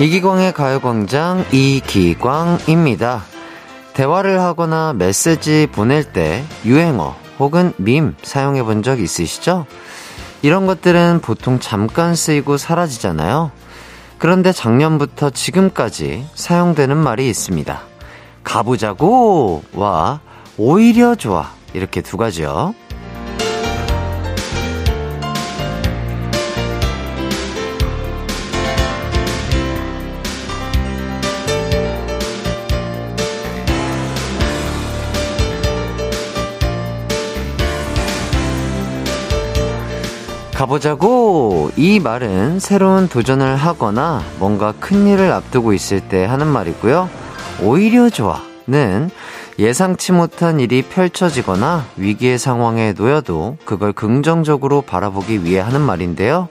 이기광의 가요광장 이기광입니다. 대화를 하거나 메시지 보낼 때 유행어 혹은 밈 사용해 본 적 있으시죠? 이런 것들은 보통 잠깐 쓰이고 사라지잖아요. 그런데 작년부터 지금까지 사용되는 말이 있습니다. 가보자고! 와, 오히려 좋아. 이렇게 두 가지요. 가보자고! 이 말은 새로운 도전을 하거나 뭔가 큰 일을 앞두고 있을 때 하는 말이고요. 오히려 좋아는 예상치 못한 일이 펼쳐지거나 위기의 상황에 놓여도 그걸 긍정적으로 바라보기 위해 하는 말인데요.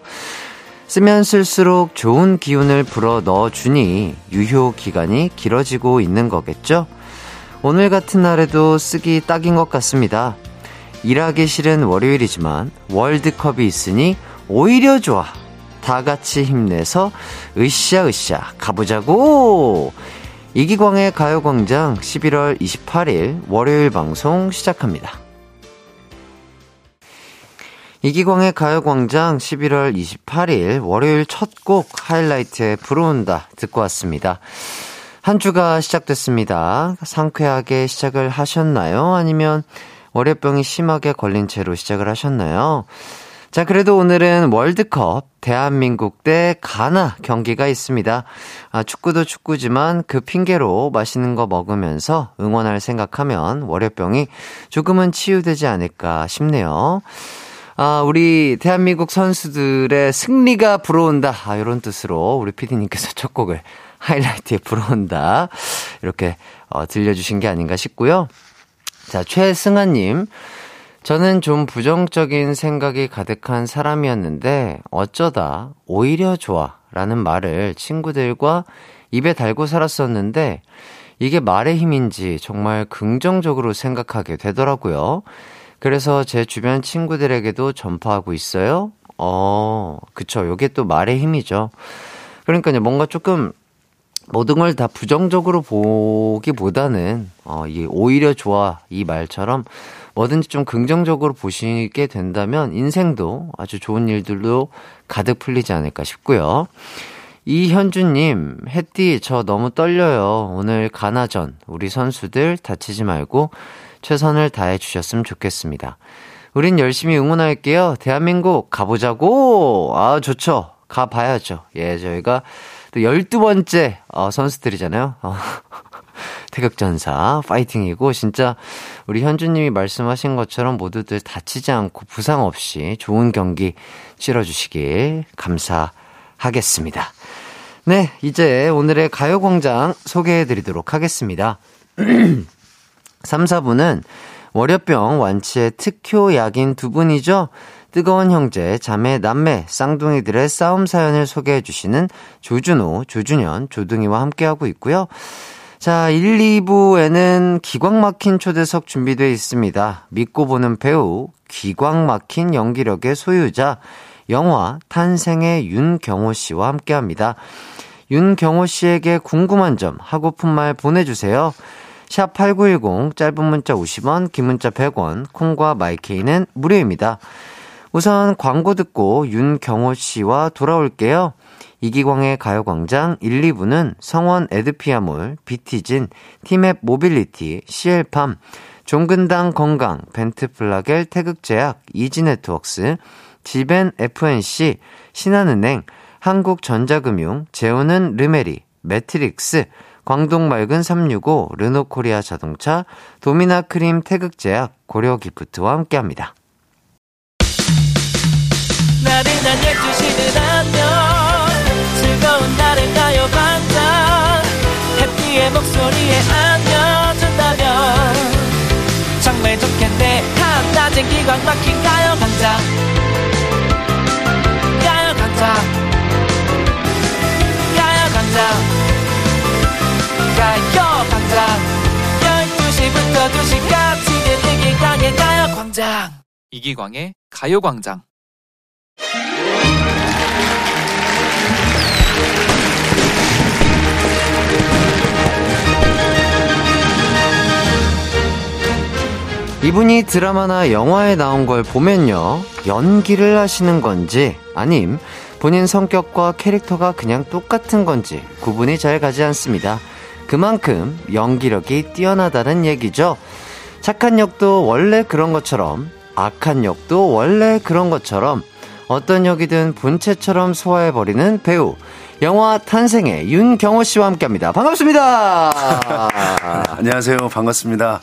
쓰면 쓸수록 좋은 기운을 불어 넣어주니 유효기간이 길어지고 있는 거겠죠. 오늘 같은 날에도 쓰기 딱인 것 같습니다. 일하기 싫은 월요일이지만 월드컵이 있으니 오히려 좋아. 다 같이 힘내서 으쌰으쌰 가보자고. 이기광의 가요광장 11월 28일 월요일 방송 시작합니다. 이기광의 가요광장 11월 28일 월요일 첫 곡 하이라이트에 불어온다 듣고 왔습니다. 한 주가 시작됐습니다. 상쾌하게 시작을 하셨나요? 아니면 월요병이 심하게 걸린 채로 시작을 하셨나요? 자, 그래도 오늘은 월드컵 대한민국 대 가나 경기가 있습니다. 축구도 축구지만 그 핑계로 맛있는 거 먹으면서 응원할 생각하면 월요병이 조금은 치유되지 않을까 싶네요. 우리 대한민국 선수들의 승리가 불어온다. 이런 뜻으로 우리 PD님께서 첫 곡을 하이라이트에 불어온다. 이렇게 들려주신 게 아닌가 싶고요. 자, 최승아님. 저는 좀 부정적인 생각이 가득한 사람이었는데 어쩌다 오히려 좋아 라는 말을 친구들과 입에 달고 살았었는데 이게 말의 힘인지 정말 긍정적으로 생각하게 되더라고요. 그래서 제 주변 친구들에게도 전파하고 있어요. 그쵸. 요게 또 말의 힘이죠. 그러니까요. 뭔가 조금 모든 걸 다 부정적으로 보기보다는 이 오히려 좋아 이 말처럼 뭐든지 좀 긍정적으로 보시게 된다면 인생도 아주 좋은 일들로 가득 풀리지 않을까 싶고요. 이현주님, 햇띠 저 너무 떨려요. 오늘 가나전 우리 선수들 다치지 말고 최선을 다해 주셨으면 좋겠습니다. 우린 열심히 응원할게요. 대한민국 가보자고. 좋죠. 가봐야죠. 예, 저희가 또 12번째 선수들이잖아요. 태극전사 파이팅이고 진짜 우리 현주님이 말씀하신 것처럼 모두들 다치지 않고 부상 없이 좋은 경기 치러주시길 감사하겠습니다. 네, 이제 오늘의 가요광장 소개해드리도록 하겠습니다. 3, 4부는 월요병 완치의 특효약인 두 분이죠. 뜨거운 형제, 자매, 남매, 쌍둥이들의 싸움 사연을 소개해주시는 조준호, 조준현, 조둥이와 함께하고 있고요. 자, 1, 2부에는 기광 막힌 초대석 준비되어 있습니다. 믿고 보는 배우, 기광 막힌 연기력의 소유자, 영화 탄생의 윤경호 씨와 함께합니다. 윤경호 씨에게 궁금한 점, 하고픈 말 보내주세요. 샵 8910, 짧은 문자 50원, 긴 문자 100원, 콩과 마이케이는 무료입니다. 우선 광고 듣고 윤경호 씨와 돌아올게요. 이기광의 가요광장 1, 2부는 성원 에드피아몰, 비티진, 티맵 모빌리티, CL팜, 종근당 건강, 벤트플라겔 태극제약, 이지네트웍스, 지벤 FNC, 신한은행, 한국전자금융, 재우는 르메리, 매트릭스, 광동맑은 365, 르노코리아 자동차, 도미나크림 태극제약, 고려기프트와 함께합니다. 나른한 12시는 안녕 즐거운 날의 가요광장 해피의 목소리에 안겨준다면 정말 좋겠네. 한낮엔 기광 막힌 가요광장 가요광장 가요광장 가요광장 12시부터 2시까지는 이기광의 가요광장. 이기광의 가요광장. 이분이 드라마나 영화에 나온 걸 보면요, 연기를 하시는 건지 아님 본인 성격과 캐릭터가 그냥 똑같은 건지 구분이 잘 가지 않습니다. 그만큼 연기력이 뛰어나다는 얘기죠. 착한 역도 원래 그런 것처럼, 악한 역도 원래 그런 것처럼, 어떤 역이든 본체처럼 소화해버리는 배우, 영화 탄생의 윤경호 씨와 함께합니다. 반갑습니다. 안녕하세요. 반갑습니다.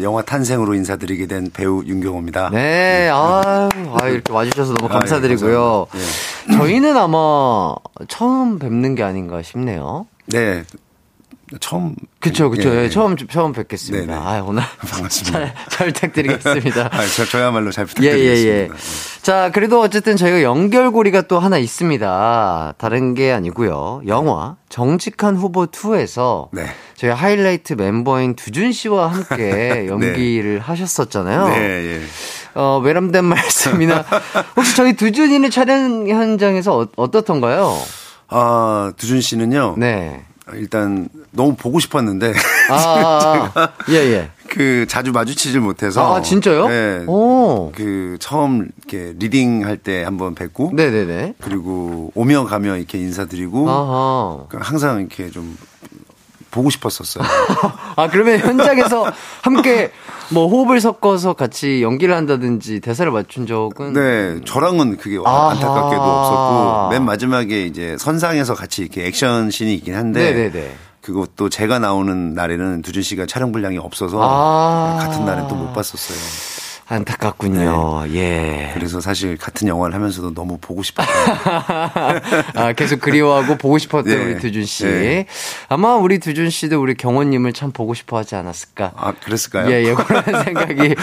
영화 탄생으로 인사드리게 된 배우 윤경호입니다. 네, 이렇게 와주셔서 너무 감사드리고요. 예. 저희는 아마 처음 뵙는 게 아닌가 싶네요. 네. 그쵸. 예, 처음 뵙겠습니다. 네네. 오늘 반갑습니다. 잘 부탁드리겠습니다. 저야말로 잘 부탁드리겠습니다. 예. 자, 그래도 어쨌든 저희가 연결고리가 또 하나 있습니다. 다른 게 아니고요. 영화 정직한 후보 2에서 네. 저희 하이라이트 멤버인 두준 씨와 함께 연기를 네. 하셨었잖아요. 네. 외람된 말씀이나 혹시 저희 두준이는 촬영 현장에서 어떻던가요? 두준 씨는요. 네. 일단 너무 보고 싶었는데 제가 그 자주 마주치질 못해서 진짜요? 네, 그 처음 이렇게 리딩할 때 한번 뵙고 네네네. 그리고 오며 가며 이렇게 인사드리고 항상 이렇게 좀 보고 싶었었어요. 그러면 현장에서 함께 뭐 호흡을 섞어서 같이 연기를 한다든지 대사를 맞춘 적은? 네, 저랑은 그게 안타깝게도 없었고, 맨 마지막에 이제 선상에서 같이 이렇게 액션 씬이 있긴 한데, 네네네. 그것도 제가 나오는 날에는 두준 씨가 촬영 분량이 없어서 같은 날엔 또 못 봤었어요. 안타깝군요. 네. 예. 그래서 사실 같은 영화를 하면서도 너무 보고 싶었어요. 계속 그리워하고 보고 싶었던 우리 두준 씨. 네. 아마 우리 두준 씨도 우리 경호님을 참 보고 싶어하지 않았을까. 그랬을까요? 예, 그런 생각이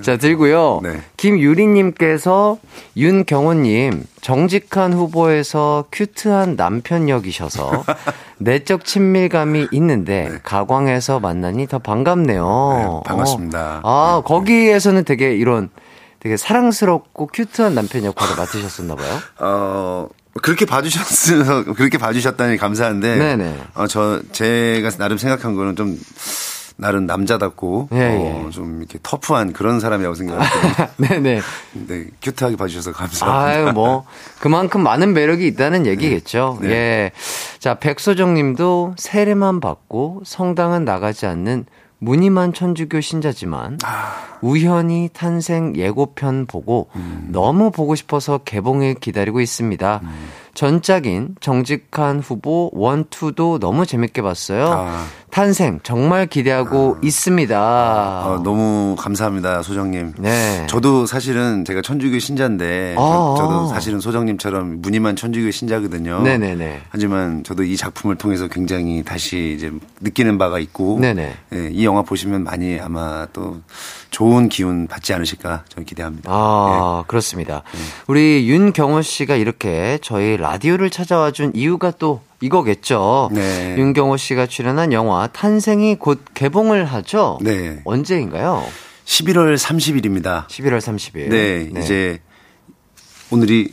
자 들고요. 네. 김유리님께서 윤경호님 정직한 후보에서 큐트한 남편 역이셔서 내적 친밀감이 있는데 가광에서 만나니 더 반갑네요. 네, 반갑습니다. 거기에서는 되게 되게 사랑스럽고 큐트한 남편 역할을 맡으셨었나봐요. 그렇게 봐주셨다니 감사한데. 네네. 제가 나름 생각한 거는 좀. 나름 남자답고 좀 이렇게 터프한 그런 사람이라고 생각합니다. 네네. 네, 큐트하게 봐주셔서 감사합니다. 그만큼 많은 매력이 있다는 얘기겠죠. 네. 예. 자, 백소정님도 세례만 받고 성당은 나가지 않는 무늬만 천주교 신자지만 우연히 탄생 예고편 보고 너무 보고 싶어서 개봉을 기다리고 있습니다. 전작인 정직한 후보 1, 2도 너무 재밌게 봤어요. 탄생 정말 기대하고 있습니다. 너무 감사합니다, 소정님. 네. 저도 사실은 제가 천주교 신자인데 저도 사실은 소정님처럼 무늬만 천주교 신자거든요. 네네네. 하지만 저도 이 작품을 통해서 굉장히 다시 이제 느끼는 바가 있고 네네. 예, 이 영화 보시면 많이 아마 또 좋은 기운 받지 않으실까 저는 기대합니다. 예. 그렇습니다. 우리 윤경호 씨가 이렇게 저희 라디오를 찾아와 준 이유가 또 이거겠죠. 네. 윤경호 씨가 출연한 영화 탄생이 곧 개봉을 하죠. 네. 언제인가요? 11월 30일입니다. 11월 30일. 네. 네. 이제 오늘이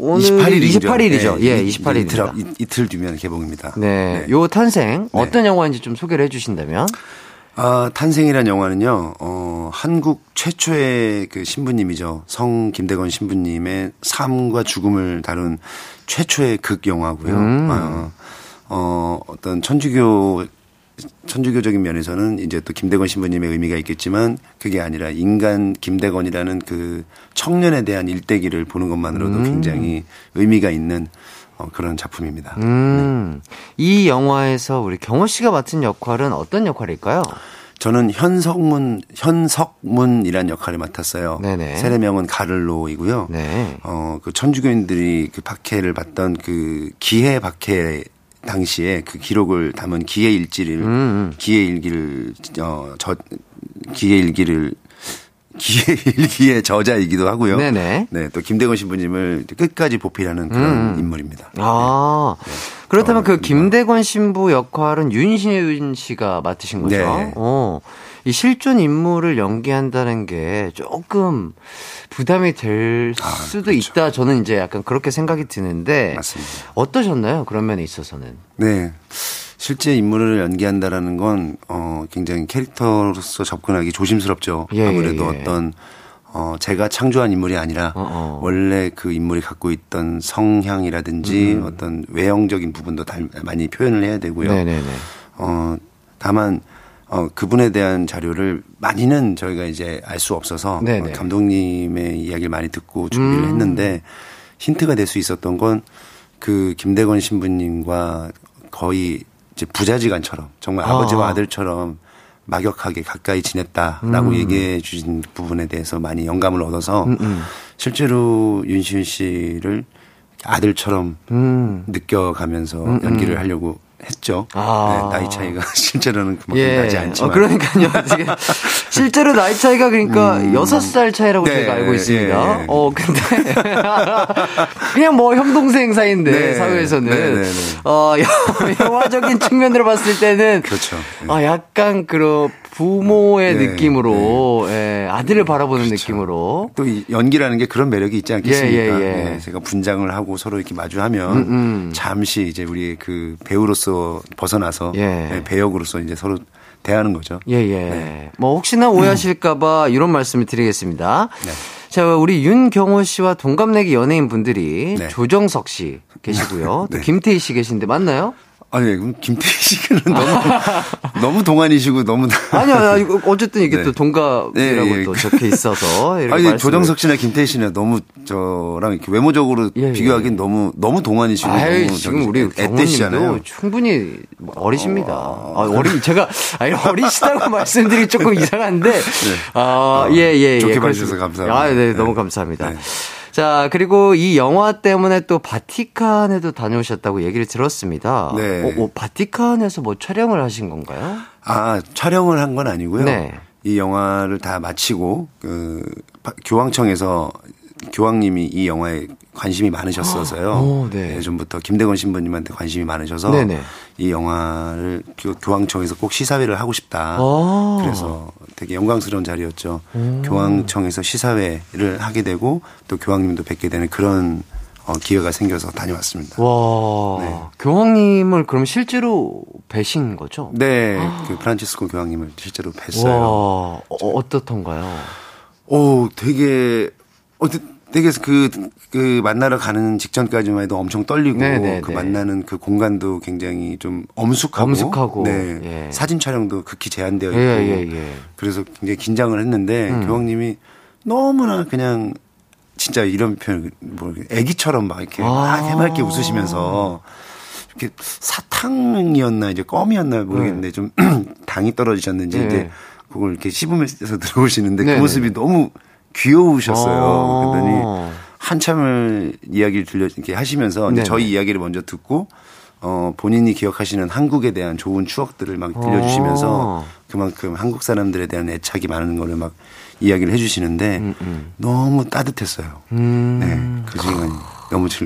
28일이죠. 예, 28일입니다. 이틀 뒤면 개봉입니다. 네. 요 탄생 어떤 영화인지 좀 소개를 해 주신다면? 탄생이란 영화는요, 한국 최초의 그 신부님이죠. 김대건 신부님의 삶과 죽음을 다룬 최초의 극 영화고요. 어떤 천주교적인 면에서는 이제 또 김대건 신부님의 의미가 있겠지만 그게 아니라 인간 김대건이라는 그 청년에 대한 일대기를 보는 것만으로도 굉장히 의미가 있는 그런 작품입니다. 이 영화에서 우리 경호 씨가 맡은 역할은 어떤 역할일까요? 저는 현석문이란 역할을 맡았어요. 네네. 세례명은 가를로이고요. 네. 그 천주교인들이 그 박해를 받던 그 기해 박해 당시에 그 기록을 담은 기해 일기의 저자이기도 하고요. 네네. 네, 또 김대건 신부님을 끝까지 보필하는 그런 인물입니다. 네. 그렇다면 그 김대건 신부 역할은 윤시윤 씨가 맡으신 거죠? 네. 이 실존 인물을 연기한다는 게 조금 부담이 될 수도 그렇죠. 있다. 저는 이제 약간 그렇게 생각이 드는데 맞습니다. 어떠셨나요? 그런 면에 있어서는. 네. 실제 인물을 연기한다라는 건 굉장히 캐릭터로서 접근하기 조심스럽죠. 예, 아무래도 예. 어떤 제가 창조한 인물이 아니라 원래 그 인물이 갖고 있던 성향이라든지 어떤 외형적인 부분도 많이 표현을 해야 되고요. 네네네. 다만 그분에 대한 자료를 많이는 저희가 이제 알 수 없어서 감독님의 이야기를 많이 듣고 준비를 했는데 힌트가 될 수 있었던 건 그 김대건 신부님과 거의 이제 부자지간처럼 정말 아버지와 아들처럼 막역하게 가까이 지냈다라고 얘기해 주신 부분에 대해서 많이 영감을 얻어서 실제로 윤시윤 씨를 아들처럼 느껴가면서 연기를 하려고 했죠. 아. 네, 나이 차이가 실제로는 그만큼 나지 않지만. 그러니까요. 실제로 나이 차이가 그러니까 6살 차이라고 제가 알고 있습니다. 근데 그냥 뭐 형동생 사이인데 사회에서는 영화적인 측면으로 봤을 때는 그렇죠. 약간 그런 부모의 느낌으로 아들을 바라보는 그렇죠. 느낌으로 또 이 연기라는 게 그런 매력이 있지 않겠습니까? 제가 분장을 하고 서로 이렇게 마주하면 잠시 이제 우리 그 배우로서 벗어나서 배역으로서 이제 서로 대하는 거죠. 네. 뭐 혹시나 오해하실까봐 이런 말씀을 드리겠습니다. 네. 자, 우리 윤경호 씨와 동갑내기 연예인 분들이 조정석 씨 계시고요, 또 김태희 씨 계신데 맞나요? 아니, 김태희 씨는 너무 동안이시고 너무. 아니요, 어쨌든 이게 또 동갑이라고 또 적혀 있어서. 이렇게 아니, 조정석 씨나 김태희 씨는 너무 저랑 이렇게 외모적으로 비교하기엔 너무 동안이시고. 아유, 너무 지금 우리 경호님도 충분히 어리십니다. 어리시다고 말씀드리기 조금 이상한데. 좋게 봐주셔서 감사합니다. 너무 감사합니다. 자, 그리고 이 영화 때문에 또 바티칸에도 다녀오셨다고 얘기를 들었습니다. 바티칸에서 뭐 촬영을 하신 건가요? 촬영을 한 건 아니고요. 이 영화를 다 마치고 교황청에서 교황님이 이 영화에 관심이 많으셨어서요. 예전부터 김대건 신부님한테 관심이 많으셔서 이 영화를 교황청에서 꼭 시사회를 하고 싶다. 그래서 되게 영광스러운 자리였죠. 교황청에서 시사회를 하게 되고 또 교황님도 뵙게 되는 그런 기회가 생겨서 다녀왔습니다. 와, 교황님을 그럼 실제로 뵈신 거죠? 그 프란치스코 교황님을 실제로 뵀어요. 어떻던가요? 되게 그 만나러 가는 직전까지만 해도 엄청 떨리고 그 만나는 그 공간도 굉장히 좀 엄숙하고 사진 촬영도 극히 제한되어 있고 그래서 굉장히 긴장을 했는데 교황님이 너무나 그냥 진짜 이런 표현 애기처럼 막 이렇게 막 해맑게 웃으시면서 이렇게 사탕이었나 이제 껌이었나 모르겠는데 좀 당이 떨어지셨는지 이제 그걸 이렇게 씹으면서 들어오시는데 그 모습이 너무 귀여우셨어요. 그랬더니 한참을 이야기를 이렇게 하시면서 이제 저희 이야기를 먼저 듣고 본인이 기억하시는 한국에 대한 좋은 추억들을 막 들려주시면서 그만큼 한국 사람들에 대한 애착이 많은 거를 막 이야기를 해주시는데 너무 따뜻했어요. 그 시간이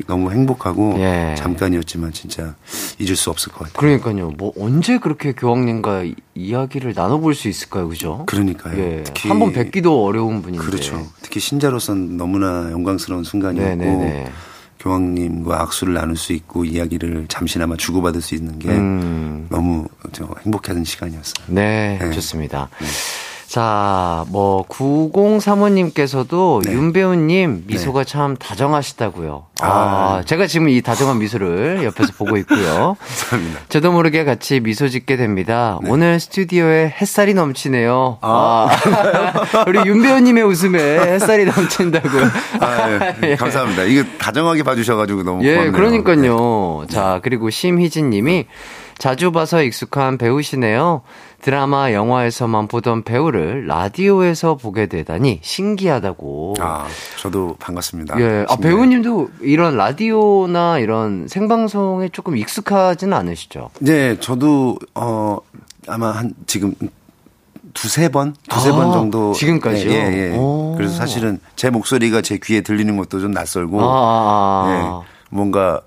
너무 행복하고 잠깐이었지만 진짜 잊을 수 없을 것 같아요. 그러니까요. 뭐 언제 그렇게 교황님과 이야기를 나눠볼 수 있을까요, 그죠? 그러니까요. 특히 한번 뵙기도 어려운 분인데. 그렇죠. 특히 신자로서는 너무나 영광스러운 순간이었고 교황님과 악수를 나눌 수 있고 이야기를 잠시나마 주고받을 수 있는 게 너무 행복했던 시간이었어요. 네. 좋습니다. 자, 뭐 9035님께서도 윤배우님 미소가 참 다정하시다고요. 제가 지금 이 다정한 미소를 옆에서 보고 있고요. 감사합니다. 저도 모르게 같이 미소 짓게 됩니다. 오늘 스튜디오에 햇살이 넘치네요. 우리 윤배우님의 웃음에 햇살이 넘친다고요. 감사합니다. 이거 다정하게 봐주셔가지고 너무 고맙네요. 그러니까요. 자, 그리고 심희진님이 자주 봐서 익숙한 배우시네요. 드라마, 영화에서만 보던 배우를 라디오에서 보게 되다니 신기하다고. 저도 반갑습니다. 배우님도 이런 라디오나 이런 생방송에 조금 익숙하지는 않으시죠? 네, 저도 아마 한 지금 두세 번 정도 지금까지요. 그래서 사실은 제 목소리가 제 귀에 들리는 것도 좀 낯설고 뭔가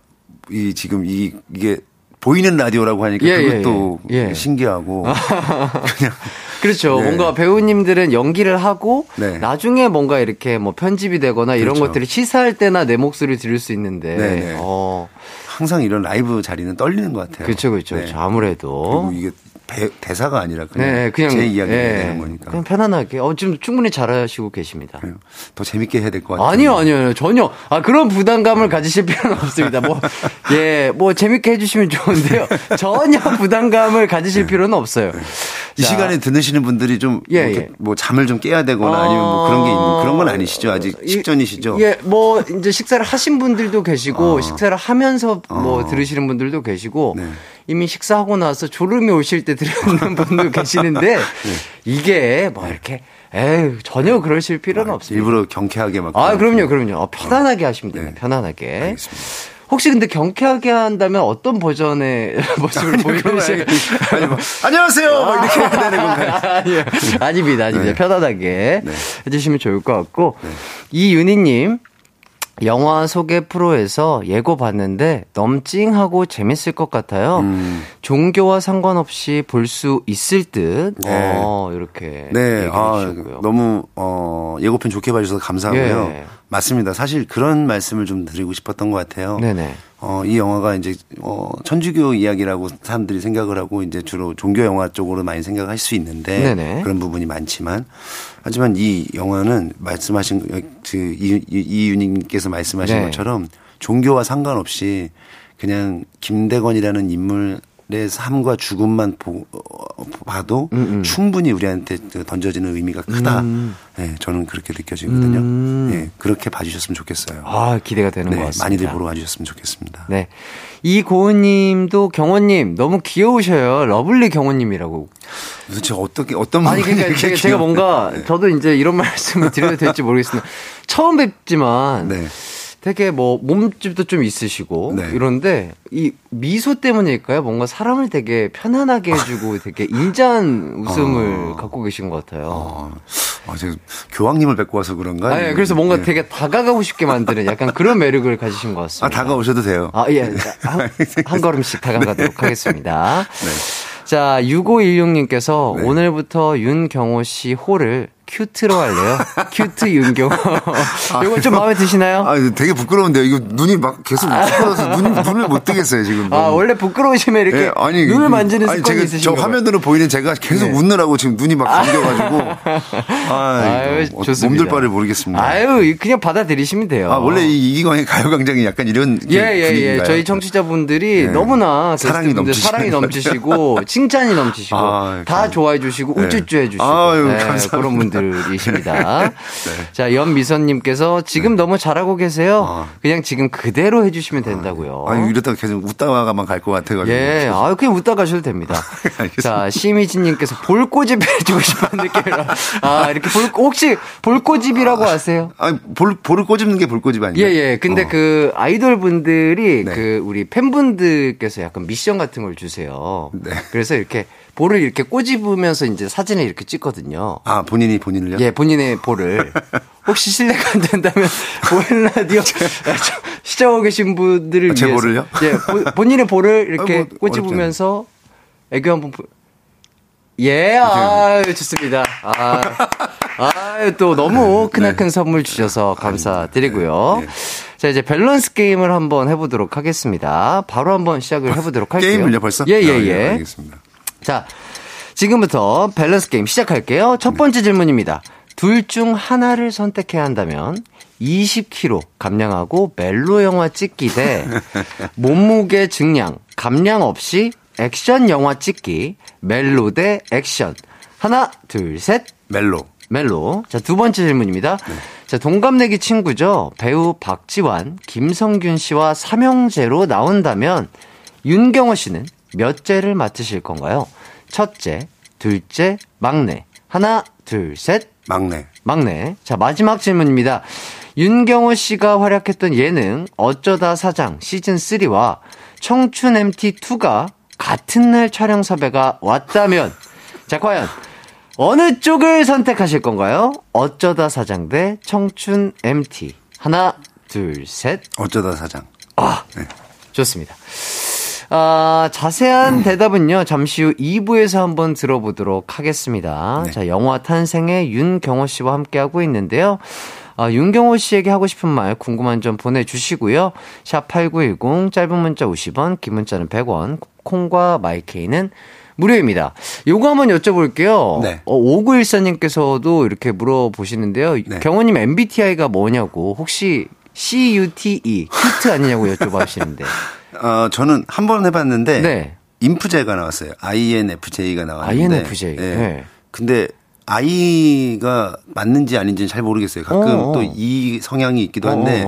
이 지금 이게 보이는 라디오라고 하니까 그것도 신기하고 그냥 그렇죠. 뭔가 배우님들은 연기를 하고 나중에 뭔가 이렇게 뭐 편집이 되거나 이런 것들을 시사할 때나 내 목소리를 들을 수 있는데 항상 이런 라이브 자리는 떨리는 것 같아요. 그렇죠, 그렇죠. 네. 아무래도. 그리고 이게 대사가 아니라 그냥, 네, 그냥 제 이야기가 되는 거니까. 그냥 편안하게. 지금 충분히 잘하시고 계십니다. 그래요. 더 재밌게 해야 될 것 같아요. 아니요. 전혀. 그런 부담감을 가지실 필요는 없습니다. 재밌게 해주시면 좋은데요. 전혀 부담감을 가지실 필요는 없어요. 이 자. 시간에 듣는 분들이 좀, 잠을 좀 깨야 되거나 아니면 그런 게 있는, 그런 건 아니시죠? 아직 식전이시죠? 이제 식사를 하신 분들도 계시고, 식사를 하면서 들으시는 분들도 계시고, 네. 이미 식사하고 나서 졸음이 오실 때 들으시는 분도 계시는데, 네. 이게 이렇게, 전혀 그러실 필요는 없습니다. 일부러 경쾌하게 막. 그럼요. 편안하게 하시면 됩니다. 네. 편안하게. 알겠습니다. 혹시 근데 경쾌하게 한다면 어떤 버전의 모습을 보여주실까요? 안녕하세요! 이렇게 해야 되는 건가요? 아닙니다. 편안하게 해주시면 좋을 것 같고. 네. 이윤희님, 영화 소개 프로에서 예고 봤는데 너무 찡하고 재밌을 것 같아요. 종교와 상관없이 볼 수 있을 듯. 네. 이렇게. 네. 너무, 예고편 좋게 봐주셔서 감사하고요. 예. 맞습니다. 사실 그런 말씀을 좀 드리고 싶었던 것 같아요. 네네. 이 영화가 이제 천주교 이야기라고 사람들이 생각을 하고 이제 주로 종교 영화 쪽으로 많이 생각할 수 있는데 네네. 그런 부분이 많지만 하지만 이 영화는 말씀하신 이윤희님께서 말씀하신 네. 것처럼 종교와 상관없이 그냥 김대건이라는 인물 내 삶과 죽음만 봐도 충분히 우리한테 던져지는 의미가 크다. 네, 저는 그렇게 느껴지거든요. 네, 그렇게 봐주셨으면 좋겠어요. 기대가 되는 것 같습니다. 많이들 보러 와주셨으면 좋겠습니다. 네, 이고은님도 경호님 너무 귀여우셔요. 러블리 경호님이라고. 도대체 어떻게 어떤 분이 이렇게 제가 뭔가 저도 이제 이런 말씀을 드려도 될지 모르겠습니다. 처음 뵙지만. 네. 되게 몸집도 좀 있으시고 네. 이런데 이 미소 때문일까요? 뭔가 사람을 되게 편안하게 해주고 되게 인자한 웃음을 갖고 계신 것 같아요. 제가 교황님을 뵙고 와서 그런가? 그래서 뭔가 되게 다가가고 싶게 만드는 약간 그런 매력을 가지신 것 같습니다. 다가오셔도 돼요. 한 걸음씩 다가가도록 하겠습니다. 네. 자, 6516님께서 오늘부터 윤경호 씨 호를 큐트로 할래요? 큐트 윤경호. 이건 좀 마음에 드시나요? 되게 부끄러운데요. 이거 눈이 막 계속 부끄러워서 눈을 못 뜨겠어요, 지금. 원래 부끄러우시면 이렇게 눈을 만지는 습관이 있으신가요? 저 화면으로 보이는 제가 계속 웃느라고 지금 눈이 막 감겨가지고. 좋습니다. 몸둘 바를 모르겠습니다. 그냥 받아들이시면 돼요. 원래 이기광의 가요광장이 약간 이런. 저희 청취자분들이 너무나 사랑이 넘치시고, 칭찬이 넘치시고, 다 좋아해 주시고, 우쭈쭈 해 주시고. 감사합니다. 그런 분들 이십니다. 네. 자, 연미선님께서 지금 너무 잘하고 계세요. 그냥 지금 그대로 해주시면 된다고요. 이러다가 계속 웃다가만 갈 것 같아가지고. 그냥 웃다 가셔도 됩니다. 자, 심희진님께서 볼꼬집 해주고 싶은 느낌이라. 이렇게 혹시 볼꼬집이라고 아세요? 볼을 꼬집는 게 볼꼬집 아니에요? 근데 그 아이돌 분들이 네. 그 우리 팬분들께서 약간 미션 같은 걸 주세요. 네. 그래서 이렇게 볼을 이렇게 꼬집으면서 이제 사진을 이렇게 찍거든요. 본인을요? 본인의 볼을. 혹시 실례가 안 된다면 보이는 라디오 시청하고 계신 분들을 위해서. 제 볼을요? 본인의 볼을 이렇게 꼬집으면서 애교 한번 좋습니다. 또 너무 크나큰 선물 주셔서 감사드리고요. 자, 이제 밸런스 게임을 한번 해보도록 하겠습니다. 바로 한번 시작을 해보도록 할게요. 게임을요, 벌써? 알겠습니다. 자, 지금부터 밸런스 게임 시작할게요. 첫 번째 질문입니다. 둘 중 하나를 선택해야 한다면 20kg 감량하고 멜로 영화 찍기 대 몸무게 증량, 감량 없이 액션 영화 찍기, 멜로 대 액션. 하나, 둘, 셋. 멜로. 자, 두 번째 질문입니다. 네. 자, 동갑내기 친구죠. 배우 박지환, 김성균 씨와 삼형제로 나온다면 윤경호 씨는 몇 째를 맡으실 건가요? 첫째, 둘째, 막내. 하나, 둘, 셋. 막내. 자, 마지막 질문입니다. 윤경호 씨가 활약했던 예능 어쩌다 사장 시즌3와 청춘 MT2가 같은 날 촬영 섭외가 왔다면 자, 과연 어느 쪽을 선택하실 건가요? 어쩌다 사장 대 청춘 MT. 하나, 둘, 셋. 어쩌다 사장. 네. 좋습니다. 자세한 대답은요, 잠시 후 2부에서 한번 들어보도록 하겠습니다. 네. 자, 영화 탄생의 윤경호 씨와 함께하고 있는데요. 윤경호 씨에게 하고 싶은 말, 궁금한 점 보내주시고요. 샵8910, 짧은 문자 50원, 긴 문자는 100원, 콩과 마이케이는 무료입니다. 요거 한번 여쭤볼게요. 네. 5914님께서도 이렇게 물어보시는데요. 네. 경호님 MBTI가 뭐냐고, 혹시 CUTE, 히트 아니냐고 여쭤보시는데. 저는 한번 해봤는데, 네. 인프제가 나왔어요. INFJ가 나왔는데. INFJ. 네. 네. 근데 I가 맞는지 아닌지는 잘 모르겠어요. 가끔 또 E 성향이 있기도 한데,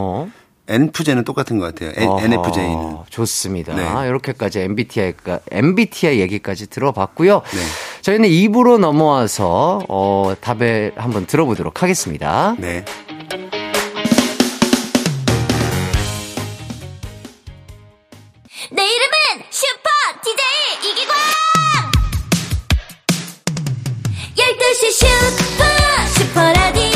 NFJ는 똑같은 것 같아요. NFJ는. 좋습니다. 네. 이렇게까지 MBTI 얘기까지 들어봤고요. 네. 저희는 2부로 넘어와서 답을 한번 들어보도록 하겠습니다. 네. 내 이름은 슈퍼 DJ 이기광. 12시 슈퍼라디오.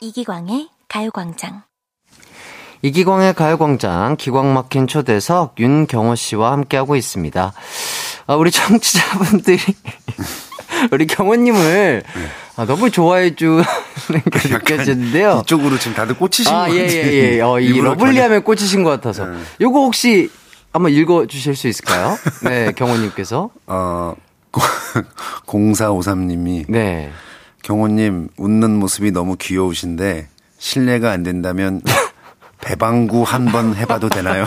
이기광의 가요광장. 이기광의 가요광장, 기광 막힌 초대석 윤경호 씨와 함께하고 있습니다. 우리 청취자분들이 우리 경호님을 너무 좋아해 주는 게 느껴지는데요. 이쪽으로 지금 다들 꽂히신 것 같아요. 예. 이 러블리함에 꽂히신 것 같아서. 요거 혹시 한번 읽어주실 수 있을까요? 네, 경호님께서. 0453님이. 네. 경호님 웃는 모습이 너무 귀여우신데 실례가 안 된다면 배방구 한번 해봐도 되나요?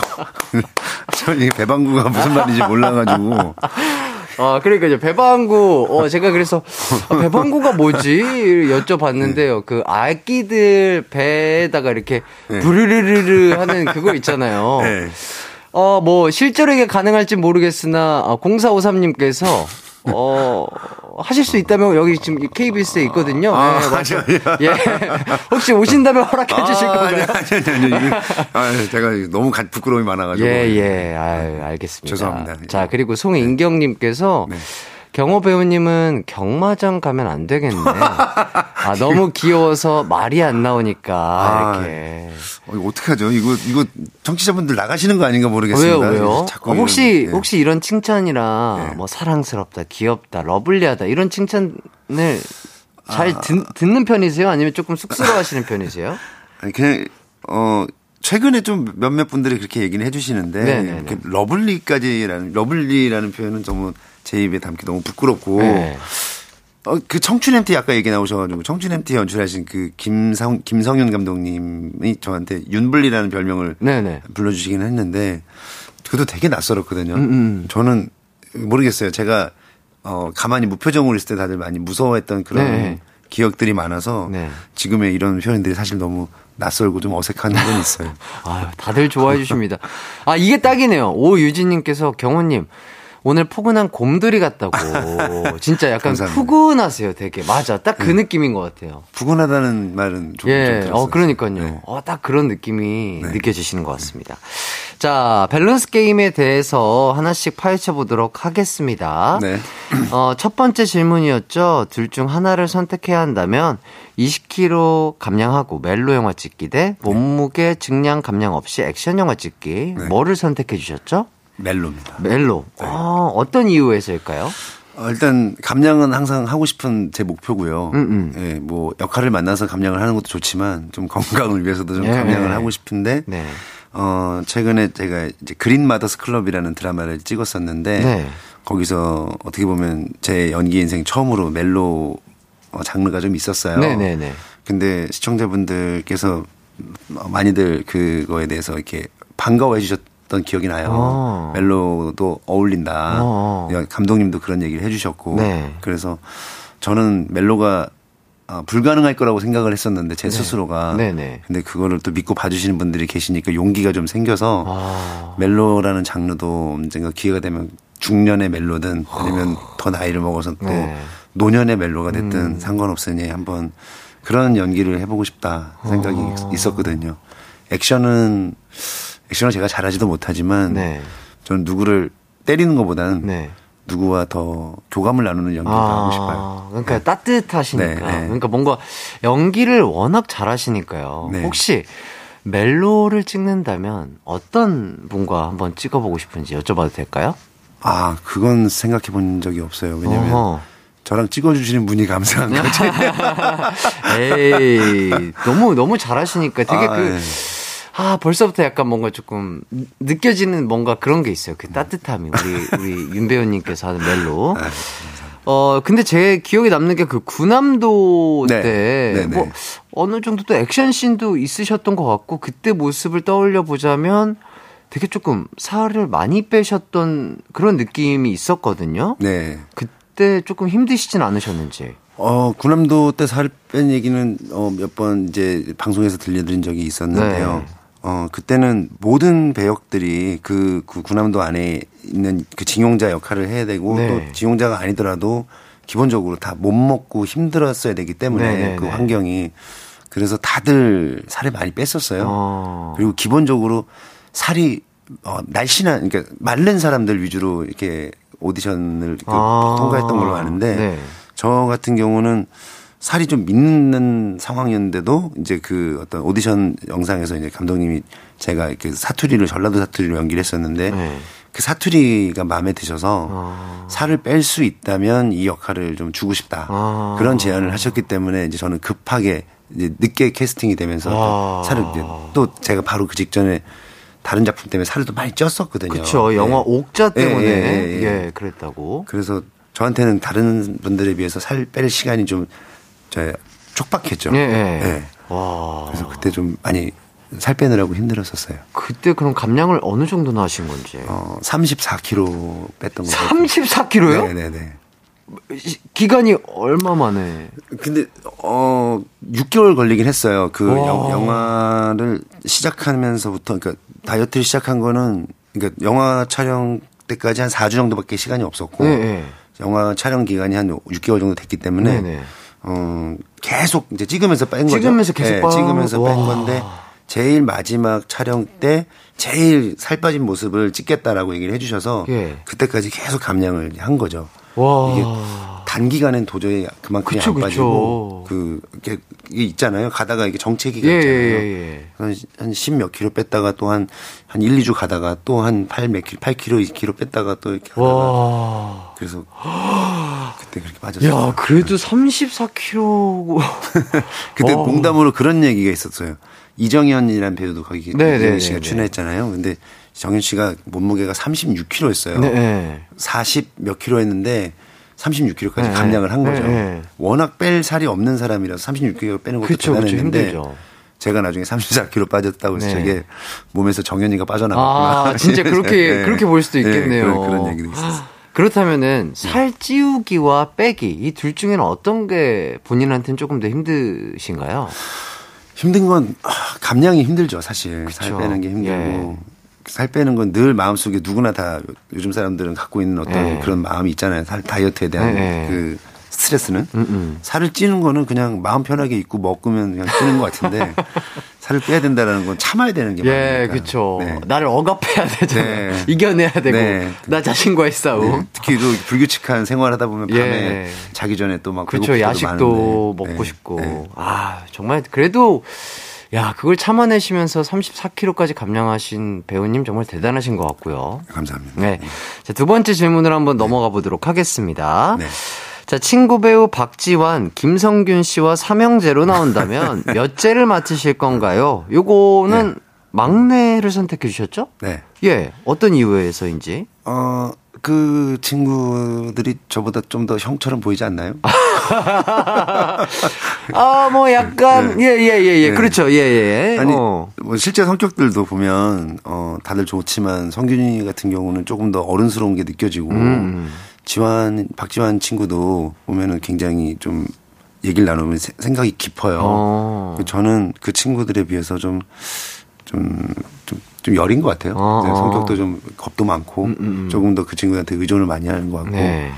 저 이게 배방구가 무슨 말인지 몰라가지고. 그러니까 이제 배방구. 제가 그래서 배방구가 뭐지 여쭤봤는데요. 네. 그 아기들 배에다가 이렇게 부르르르르 하는 그거 있잖아요. 네. 뭐 실제로 이게 가능할지 모르겠으나 0453님께서 하실 수 있다면 여기 지금 KBS에 있거든요. 네, 맞아요. 예. 혹시 오신다면 허락해 주실 건가요? 아니요. 제가 너무 부끄러움이 많아가지고. 예. 아유, 알겠습니다. 죄송합니다. 자, 그리고 송인경님께서. 네. 경호 배우님은 경마장 가면 안 되겠네. 너무 귀여워서 말이 안 나오니까. 이렇게. 이거 어떡하죠? 이거 청취자분들 나가시는 거 아닌가 모르겠습니다. 왜요? 자꾸 혹시 이런 칭찬이라 뭐 사랑스럽다, 귀엽다, 러블리하다 이런 칭찬을 잘 듣는 편이세요? 아니면 조금 쑥스러워 하시는 편이세요? 아니, 그냥, 최근에 좀 몇몇 분들이 그렇게 얘기를 해주시는데, 러블리라는 표현은 너무 제 입에 담기 너무 부끄럽고. 네. 그 청춘 MT 아까 얘기 나오셔가지고 청춘 MT 연출하신 그 김성균 감독님이 저한테 윤블리라는 별명을 불러주시긴 했는데 그것도 되게 낯설었거든요. 저는 모르겠어요. 제가 가만히 무표정으로 있을 때 다들 많이 무서워했던 그런 기억들이 많아서 지금의 이런 표현들이 사실 너무 낯설고 좀 어색한 건 있어요. 다들 좋아해 주십니다. 이게 딱이네요. 오유진님께서 경호님 오늘 포근한 곰돌이 같다고. 진짜 약간 푸근하세요, 되게. 맞아. 딱 그 느낌인 것 같아요. 푸근하다는 말은 좀 들었어요. 그러니까요. 네. 딱 그런 느낌이 느껴지시는 것 같습니다. 자, 밸런스 게임에 대해서 하나씩 파헤쳐보도록 하겠습니다. 네. 첫 번째 질문이었죠. 둘 중 하나를 선택해야 한다면 20kg 감량하고 멜로 영화 찍기 대 몸무게 증량 감량 없이 액션 영화 찍기. 네. 뭐를 선택해 주셨죠? 멜로입니다. 멜로. 네. 어떤 이유에서일까요? 일단 감량은 항상 하고 싶은 제 목표고요. 예, 뭐 역할을 만나서 감량을 하는 것도 좋지만 좀 건강을 위해서도 좀 감량을 하고 싶은데 최근에 제가 이제 그린 마더스 클럽이라는 드라마를 찍었었는데 거기서 어떻게 보면 제 연기 인생 처음으로 멜로 장르가 좀 있었어요. 근데 시청자분들께서 많이들 그거에 대해서 이렇게 반가워해 주셨. 기억이 나요. 멜로도 어울린다. 감독님도 그런 얘기를 해주셨고 그래서 저는 멜로가 불가능할 거라고 생각을 했었는데 제 스스로가 근데 그거를 또 믿고 봐주시는 분들이 계시니까 용기가 좀 생겨서 멜로라는 장르도 언젠가 기회가 되면 중년의 멜로든 아니면 더 나이를 먹어서 또 노년의 멜로가 됐든 상관없으니 한번 그런 연기를 해보고 싶다 생각이 있었거든요. 액션은 제가 잘하지도 못하지만 저는 누구를 때리는 것보다는 누구와 더 교감을 나누는 연기를 하고 싶어요. 그러니까 네. 따뜻하시니까. 네, 네. 그러니까 뭔가 연기를 워낙 잘하시니까요. 네. 혹시 멜로를 찍는다면 어떤 분과 한번 찍어보고 싶은지 여쭤봐도 될까요? 아, 그건 생각해 본 적이 없어요. 왜냐면 저랑 찍어주시는 분이 감사한 거지. 에이, 너무 잘하시니까 되게 네. 벌써부터 약간 뭔가 조금 느껴지는 뭔가 그런 게 있어요. 그 따뜻함이. 우리 윤 배우님께서 하는 멜로. 아, 근데 제 기억에 남는 게 그 군함도 네. 때 뭐 어느 정도 또 액션 씬도 있으셨던 것 같고, 그때 모습을 떠올려 보자면 되게 조금 살을 많이 빼셨던 그런 느낌이 있었거든요. 네. 그때 조금 힘드시진 않으셨는지. 군함도 때 살 뺀 얘기는 몇 번 이제 방송에서 들려드린 적이 있었는데요. 네. 그때는 모든 배역들이 그 군함도 안에 있는 그 징용자 역할을 해야 되고 네. 또 징용자가 아니더라도 기본적으로 다 못 먹고 힘들었어야 되기 때문에 네. 그 환경이 그래서 다들 살을 많이 뺐었어요. 그리고 기본적으로 살이 날씬한, 그러니까 마른 사람들 위주로 이렇게 오디션을 통과했던 걸로 아는데 네. 저 같은 경우는 살이 좀 있는 상황이었는데도 이제 그 어떤 오디션 영상에서 이제 감독님이 제가 이렇게 사투리를 전라도 사투리로 연기를 했었는데 네. 그 사투리가 마음에 드셔서 살을 뺄 수 있다면 이 역할을 좀 주고 싶다. 그런 제안을 하셨기 때문에 이제 저는 급하게 이제 늦게 캐스팅이 되면서 살을 또 제가 바로 그 직전에 다른 작품 때문에 살을 또 많이 쪘었거든요. 그렇죠. 영화 네. 옥자 때문에 예, 그랬다고. 그래서 저한테는 다른 분들에 비해서 살 뺄 시간이 좀 촉박했죠. 예, 예. 네. 와. 그래서 그때 좀 많이 살 빼느라고 힘들었었어요. 그때 그럼 감량을 어느 정도나 하신 건지? 34kg 뺐던 거예요. 34kg요? 네네네. 기간이 얼마 만에? 근데 6개월 걸리긴 했어요. 그 영화를 시작하면서부터, 그러니까 다이어트를 시작한 거는, 그러니까 영화 촬영 때까지 한 4주 정도밖에 시간이 없었고, 네네. 영화 촬영 기간이 한 6개월 정도 됐기 때문에, 네네. 계속 이제 찍으면서 뺀 거죠. 찍으면서 계속 찍으면서 뺀 건데, 제일 마지막 촬영 때 제일 살 빠진 모습을 찍겠다라고 얘기를 해주셔서, 예. 그때까지 계속 감량을 한 거죠. 와. 이게 단기간엔 도저히 그만큼이 안 빠지고, 이게 있잖아요. 가다가 이게 정체기가 있잖아요. 예. 한 10몇 킬로 뺐다가 또 한 1, 2주 가다가 또 한 8킬로, 2킬로 뺐다가 또 이렇게 하다가. 와. 그래서 그때 그렇게 빠졌어요. 야, 그래도 34킬로. 그때 농담으로 그런 얘기가 있었어요. 이정현이라는 배우도 거기 이정현 씨가 출연했잖아요. 근데 정현 씨가 몸무게가 36kg였어요. 네. 40 몇 킬로 했는데 36kg까지 네. 감량을 한 거죠. 네. 워낙 뺄 살이 없는 사람이라서 36kg 빼는 것도 대단했는데 제가 나중에 34kg 빠졌다고 해서 네. 제게 몸에서 정현이가 빠져나갔구나. 진짜 그렇게 네. 그렇게 볼 수도 있겠네요. 네, 그런 얘기도 있었어요. 그렇다면은 살 찌우기와 빼기 이 둘 중에는 어떤 게 본인한테는 조금 더 힘드신가요? 힘든 건 감량이 힘들죠, 사실. 그쵸. 살 빼는 게 힘들고. 예. 살 빼는 건 늘 마음속에 누구나 다 요즘 사람들은 갖고 있는 어떤 예. 그런 마음이 있잖아요. 다이어트에 대한 예. 그 스트레스는. 살을 찌는 거는 그냥 마음 편하게 입고 먹으면 그냥 찌는 것 같은데 살을 빼야 된다는 건 참아야 되는 게 많으니까. 예, 그렇죠. 네. 나를 억압해야 되잖아요. 네. 이겨내야 되고 네. 나 자신과의 싸움. 네. 특히 또 불규칙한 생활하다 보면 밤에 자기 전에 또 막 그렇죠. 야식도 많은데. 먹고 네. 싶고. 네. 정말 그래도 야, 그걸 참아내시면서 34kg까지 감량하신 배우님 정말 대단하신 것 같고요. 감사합니다. 네. 자, 두 번째 질문을 한번 넘어가 보도록 하겠습니다. 네. 자, 친구 배우 박지환, 김성균 씨와 삼형제로 나온다면 몇 제를 맡으실 건가요? 요거는 막내를 선택해 주셨죠? 네. 예. 어떤 이유에서인지? 그 친구들이 저보다 좀 더 형처럼 보이지 않나요? 뭐 약간 그렇죠. 아니 뭐 실제 성격들도 보면 다들 좋지만 성균이 같은 경우는 조금 더 어른스러운 게 느껴지고 박지환 친구도 보면은 굉장히 좀 얘기를 나누면 생각이 깊어요. 저는 그 친구들에 비해서 좀 여린 것 같아요. 성격도 좀 겁도 많고 조금 더 그 친구들한테 의존을 많이 하는 것 같고 네.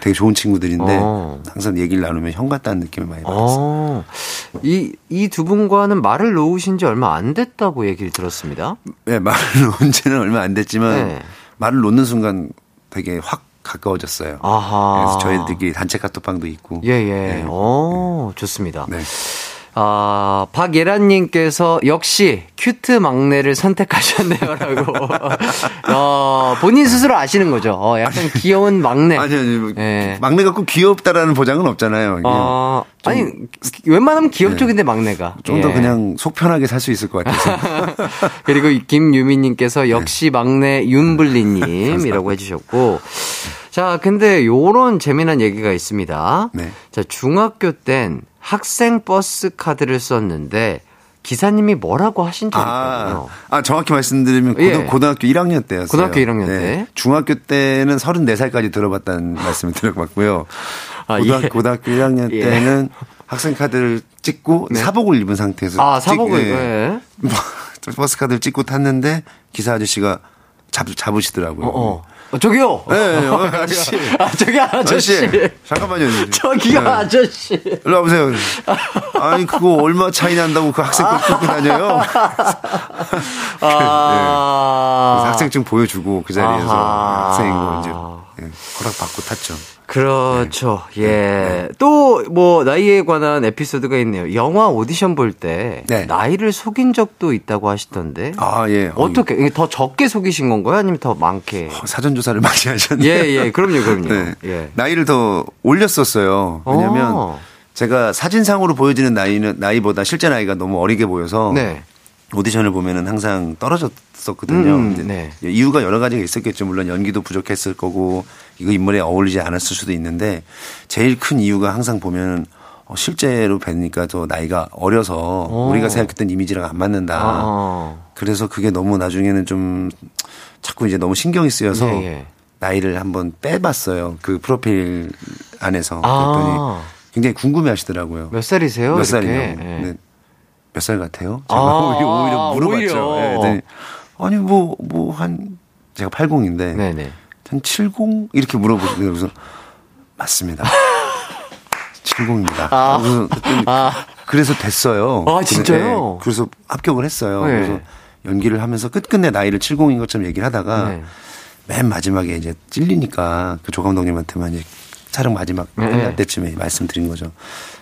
되게 좋은 친구들인데 항상 얘기를 나누면 형 같다는 느낌을 많이 받았어요. 이 두 분과는 말을 놓으신 지 얼마 안 됐다고 얘기를 들었습니다. 네, 말을 놓은 지는 얼마 안 됐지만 말을 놓는 순간 되게 확 가까워졌어요. 아하. 그래서 저희들끼리 단체 카톡방도 있고. 예예. 네. 오, 네. 좋습니다. 네. 아, 박예란님께서 역시 큐트 막내를 선택하셨네요라고. 본인 스스로 아시는 거죠. 약간 귀여운 막내. 아니. 예. 막내가 꼭 귀엽다라는 보장은 없잖아요. 아니, 웬만하면 귀엽쪽인데 예. 막내가. 좀 더 예. 그냥 속 편하게 살 수 있을 것 같아서. 그리고 김유미님께서 역시 예. 막내 윤블리님이라고 해주셨고. 자, 근데 요런 재미난 얘기가 있습니다. 네. 자, 중학교 땐 학생 버스 카드를 썼는데 기사님이 뭐라고 하신 줄 알았거든요. 정확히 말씀드리면 예. 고등학교 1학년 때였어요. 고등학교 1학년 네. 때. 중학교 때는 34살까지 들어봤다는 말씀을 드려봤고요. 예. 고등학교 1학년 예. 때는 학생 카드를 찍고 네. 사복을 입은 상태에서 사복을 예. 버스 카드를 찍고 탔는데 기사 아저씨가 잡으시더라고요. 저기요. 네, 아저씨. 저기 아저씨. 잠깐만요. 저기요, 네. 아저씨. 일로 와보세요. 아니, 그거 얼마 차이 난다고 그 학생 거 끌고 다녀요? 네. 학생증 보여주고 그 자리에서 학생인 거 이제 허락받고 탔죠. 그렇죠. 네. 예. 네. 또 뭐 나이에 관한 에피소드가 있네요. 영화 오디션 볼 때 네. 나이를 속인 적도 있다고 하시던데. 예. 어떻게 이게 더 적게 속이신 건가요? 아니면 더 많게? 사전 조사를 많이 하셨네요. 예. 그럼요. 네. 예. 나이를 더 올렸었어요. 왜냐면 제가 사진상으로 보여지는 나이보다 실제 나이가 너무 어리게 보여서 네. 오디션을 보면은 항상 떨어졌었거든요. 네. 이유가 여러 가지가 있었겠죠. 물론 연기도 부족했을 거고 이거 인물에 어울리지 않았을 수도 있는데 제일 큰 이유가 항상 보면은 실제로 뵈니까 더 나이가 어려서 우리가 생각했던 이미지랑 안 맞는다. 그래서 그게 너무 나중에는 좀 자꾸 이제 너무 신경이 쓰여서 나이를 한번 빼봤어요. 그 프로필 안에서. 그랬더니 굉장히 궁금해하시더라고요. 몇 살이세요? 몇 살이요? 네. 몇 살 같아요? 제가 오히려 물어봤죠. 오히려. 네. 아니, 제가 80인데, 네네. 한 70? 이렇게 물어보시는데, 그래서, 맞습니다. 70입니다. 그래서 됐어요. 진짜요? 네. 그래서 합격을 했어요. 네. 그래서 연기를 하면서 끝끝내 나이를 70인 것처럼 얘기를 하다가, 네. 맨 마지막에 이제 찔리니까, 그 조감독님한테만 이제 촬영 마지막 끝날 때쯤에 말씀드린 거죠.